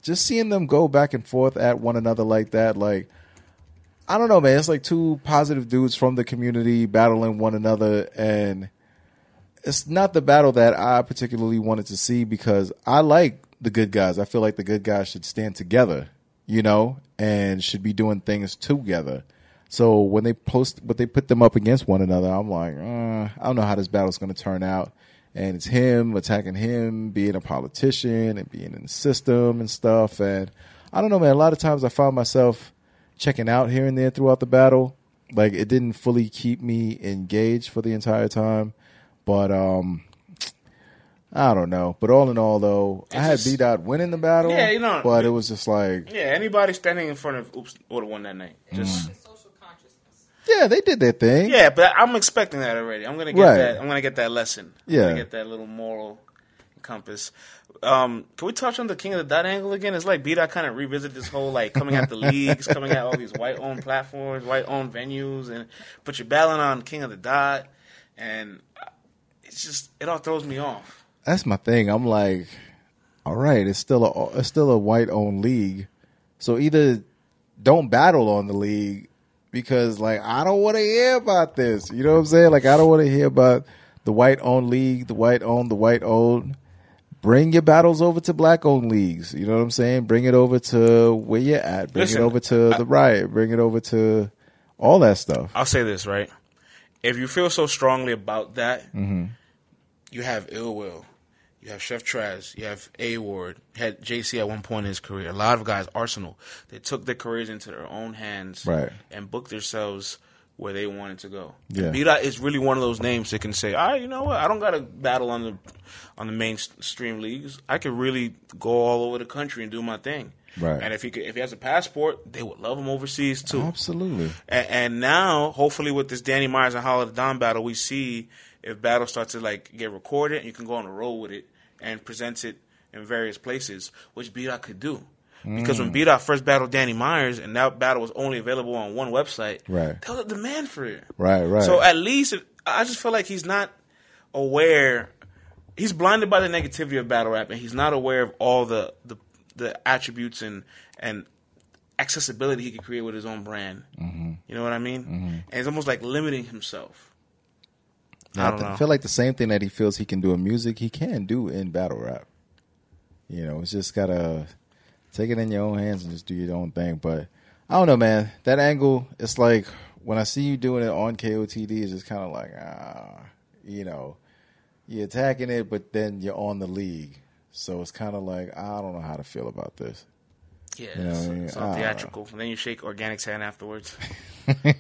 Just seeing them go back and forth at one another like that, like, I don't know, man. It's like two positive dudes from the community battling one another, and it's not the battle that I particularly wanted to see because I like the good guys. I feel like the good guys should stand together, you know, and should be doing things together. So when they post, but they put them up against one another, I'm like, uh, I don't know how this battle's going to turn out. And it's him attacking him, being a politician and being in the system and stuff. And I don't know, man. A lot of times I found myself checking out here and there throughout the battle. Like, it didn't fully keep me engaged for the entire time. But um, I don't know. But all in all, though, it's I had just, B-Dot winning the battle. Yeah, you know. But it, it was just like. Yeah, anybody standing in front of Oops would have won that night. Just. Mm. Yeah, they did their thing. Yeah, but I'm expecting that already. I'm gonna get right. that. I'm gonna get that lesson. I'm yeah, gonna get that little moral compass. Um, can we touch on the King of the Dot angle again? It's like B-Dot kind of revisit this whole like coming at the leagues, coming at all these white-owned platforms, white-owned venues, and put your ballot on King of the Dot, and it's just it all throws me off. That's my thing. I'm like, all right, it's still a it's still a white-owned league, so either don't battle on the league. Because, like, I don't want to hear about this. You know what I'm saying? Like, I don't want to hear about the white-owned league, the white-owned, the white-owned. Bring your battles over to black-owned leagues. You know what I'm saying? Bring it over to where you're at. Bring Listen, it over to I, the Riot. Bring it over to all that stuff. I'll say this, right? If you feel so strongly about that, mm-hmm. you have Ill Will. You have Chef Trez. You have A Ward. Had J C at one point in his career. A lot of guys, Arsenal, they took their careers into their own hands right. and booked themselves where they wanted to go. Yeah. B-Dot is really one of those names that can say, all right, you know what? I don't got to battle on the on the mainstream leagues. I could really go all over the country and do my thing. Right. And if he could, if he has a passport, they would love him overseas too. Absolutely. And, and now, hopefully, with this Danny Myers and Hollow the Don battle, we see if battle starts to like get recorded, and you can go on the road with it and present it in various places, which B-Dot could do. Because when B-Dot first battled Danny Myers, and that battle was only available on one website, right. there was a demand for it. Right, right. So at least, if, I just feel like he's not aware. He's blinded by the negativity of battle rap, and he's not aware of all the the, the attributes and, and accessibility he could create with his own brand. Mm-hmm. You know what I mean? Mm-hmm. And it's almost like limiting himself. Yeah, I don't I know. feel like the same thing that he feels he can do in music, he can do in battle rap. You know, it's just got to... Take it in your own hands and just do your own thing. But I don't know, man. That angle, it's like when I see you doing it on K O T D, it's just kind of like, ah, you know, you're attacking it, but then you're on the league. So it's kind of like, I don't know how to feel about this. Yeah, you know it's, I mean? it's all theatrical. And then you shake Organic's hand afterwards. Take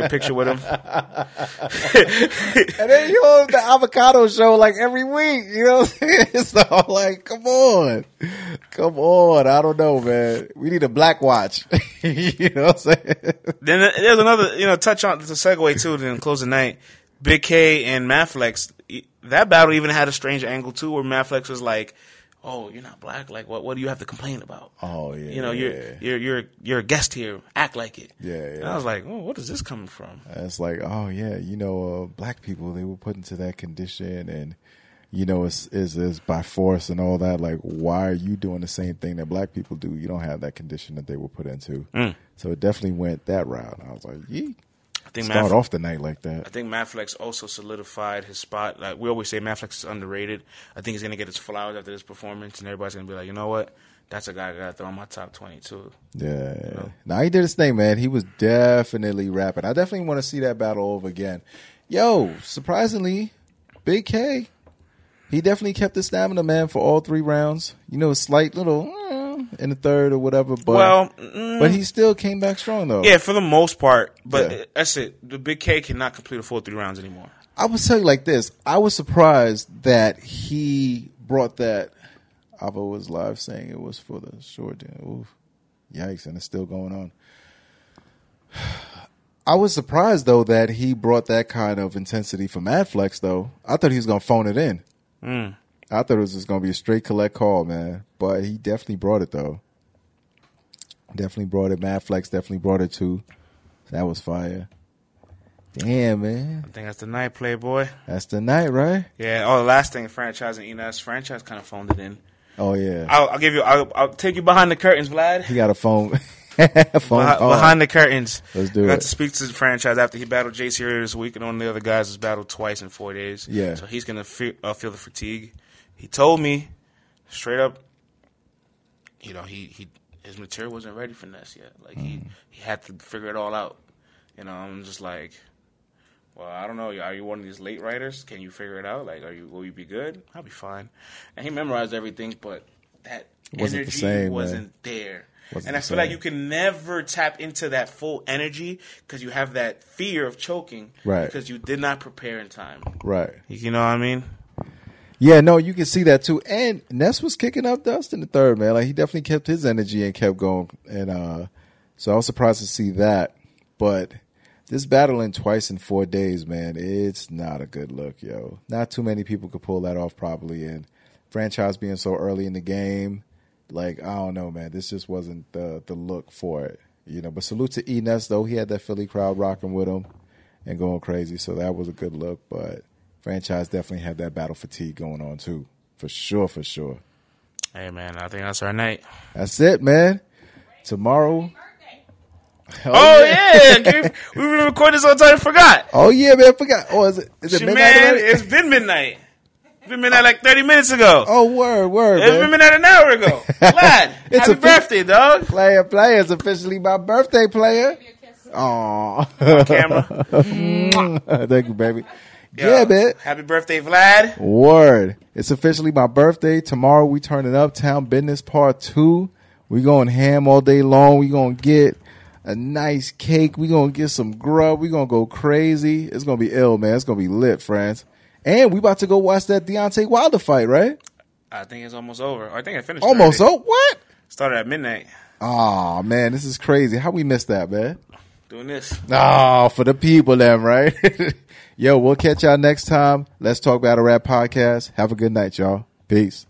a picture with him. And then you on the avocado show like every week, you know what I'm saying? So like, come on. Come on. I don't know, man. We need a black watch. You know what I'm saying? Then there's another, you know, touch on the segue too, then close the night. Big K and Mathlex, that battle even had a strange angle too, where Mathlex was like, oh, you're not black. Like, what? What do you have to complain about? Oh, yeah. You know, you're yeah. you're you're you're a guest here. Act like it. Yeah, yeah. And I was like, oh, what is this coming from? And it's like, oh yeah, you know, uh, black people they were put into that condition, and you know, it's is is by force and all that. Like, why are you doing the same thing that black people do? You don't have that condition that they were put into. Mm. So it definitely went that route. I was like, yee. I think Start Math- off the night like that. I think Mathlex also solidified his spot. Like we always say, Mathlex is underrated. I think he's going to get his flowers after this performance, and everybody's going to be like, you know what? That's a guy I got to throw in my top twenty, too. Yeah. You know? Now, he did his thing, man. He was definitely rapping. I definitely want to see that battle over again. Yo, surprisingly, Big K, he definitely kept his stamina, man, for all three rounds. You know, a slight little... in the third or whatever, but well, mm, but he still came back strong though. Yeah, for the most part. But yeah. that's it. The Big K cannot complete a full three rounds anymore. I would tell you like this: I was surprised that he brought that. Ava was live saying it was for the short. Oof, yikes! And it's still going on. I was surprised though that he brought that kind of intensity for Mathlex though. I thought he was gonna phone it in. Mm. I thought it was just going to be a straight collect call, man. But he definitely brought it, though. Definitely brought it. Mathlex definitely brought it, too. That was fire. Damn, man. I think that's the night, Playboy. That's the night, right? Yeah. Oh, the last thing, Franchise and Enos. Franchise kind of phoned it in. Oh, yeah. I'll, I'll give you, I'll, I'll take you behind the curtains, Vlad. He got a phone. phone behind, behind the curtains. Let's do I it. Got to speak to the Franchise after he battled J C earlier this week, and one of the other guys has battled twice in four days. Yeah. So he's going to fe- uh, feel the fatigue. He told me straight up, you know, he, he his material wasn't ready for Ness yet. Like mm. he, he had to figure it all out. You know, I'm just like, well, I don't know. Are you one of these late writers? Can you figure it out? Like, are you will you be good? I'll be fine. And he memorized everything, but that wasn't energy the same, wasn't man. there. Wasn't and I the feel same. like you can never tap into that full energy because you have that fear of choking, right? Because you did not prepare in time, right? You know what I mean? Yeah, no, you can see that, too. And Ness was kicking out dust in the third, man. Like, he definitely kept his energy and kept going. And uh, so I was surprised to see that. But this battling twice in four days, man, it's not a good look, yo. Not too many people could pull that off probably. And Franchise being so early in the game, like, I don't know, man. This just wasn't the, the look for it, you know. But salute to E. Ness, though. He had that Philly crowd rocking with him and going crazy. So that was a good look, but... Franchise definitely had that battle fatigue going on, too. For sure, for sure. Hey, man, I think that's our night. That's it, man. Tomorrow. Oh, oh yeah. yeah. We've been recording this all the time. I forgot. Oh, yeah, man. I forgot. Oh, is it? Is it midnight? Man, already? It's been midnight. It's been midnight like thirty minutes ago. Oh, word, word. It's been midnight an hour ago. Vlad, happy birthday, dog. Player, player. It's officially my birthday, player. Aw. Camera. Thank you, baby. Yo, yeah, man. Happy birthday, Vlad. Word. It's officially my birthday. Tomorrow we turn it up. Town Business Part two. We going ham all day long. We going to get a nice cake. We going to get some grub. We going to go crazy. It's going to be ill, man. It's going to be lit, friends. And we about to go watch that Deontay Wilder fight, right? I think it's almost over. I think I finished almost over? What? Started at midnight. Oh, man. This is crazy. How we missed that, man? Doing this. Oh, for the people then, right? Yo, we'll catch y'all next time. Let's Talk Battle Rap Podcast. Have a good night, y'all. Peace.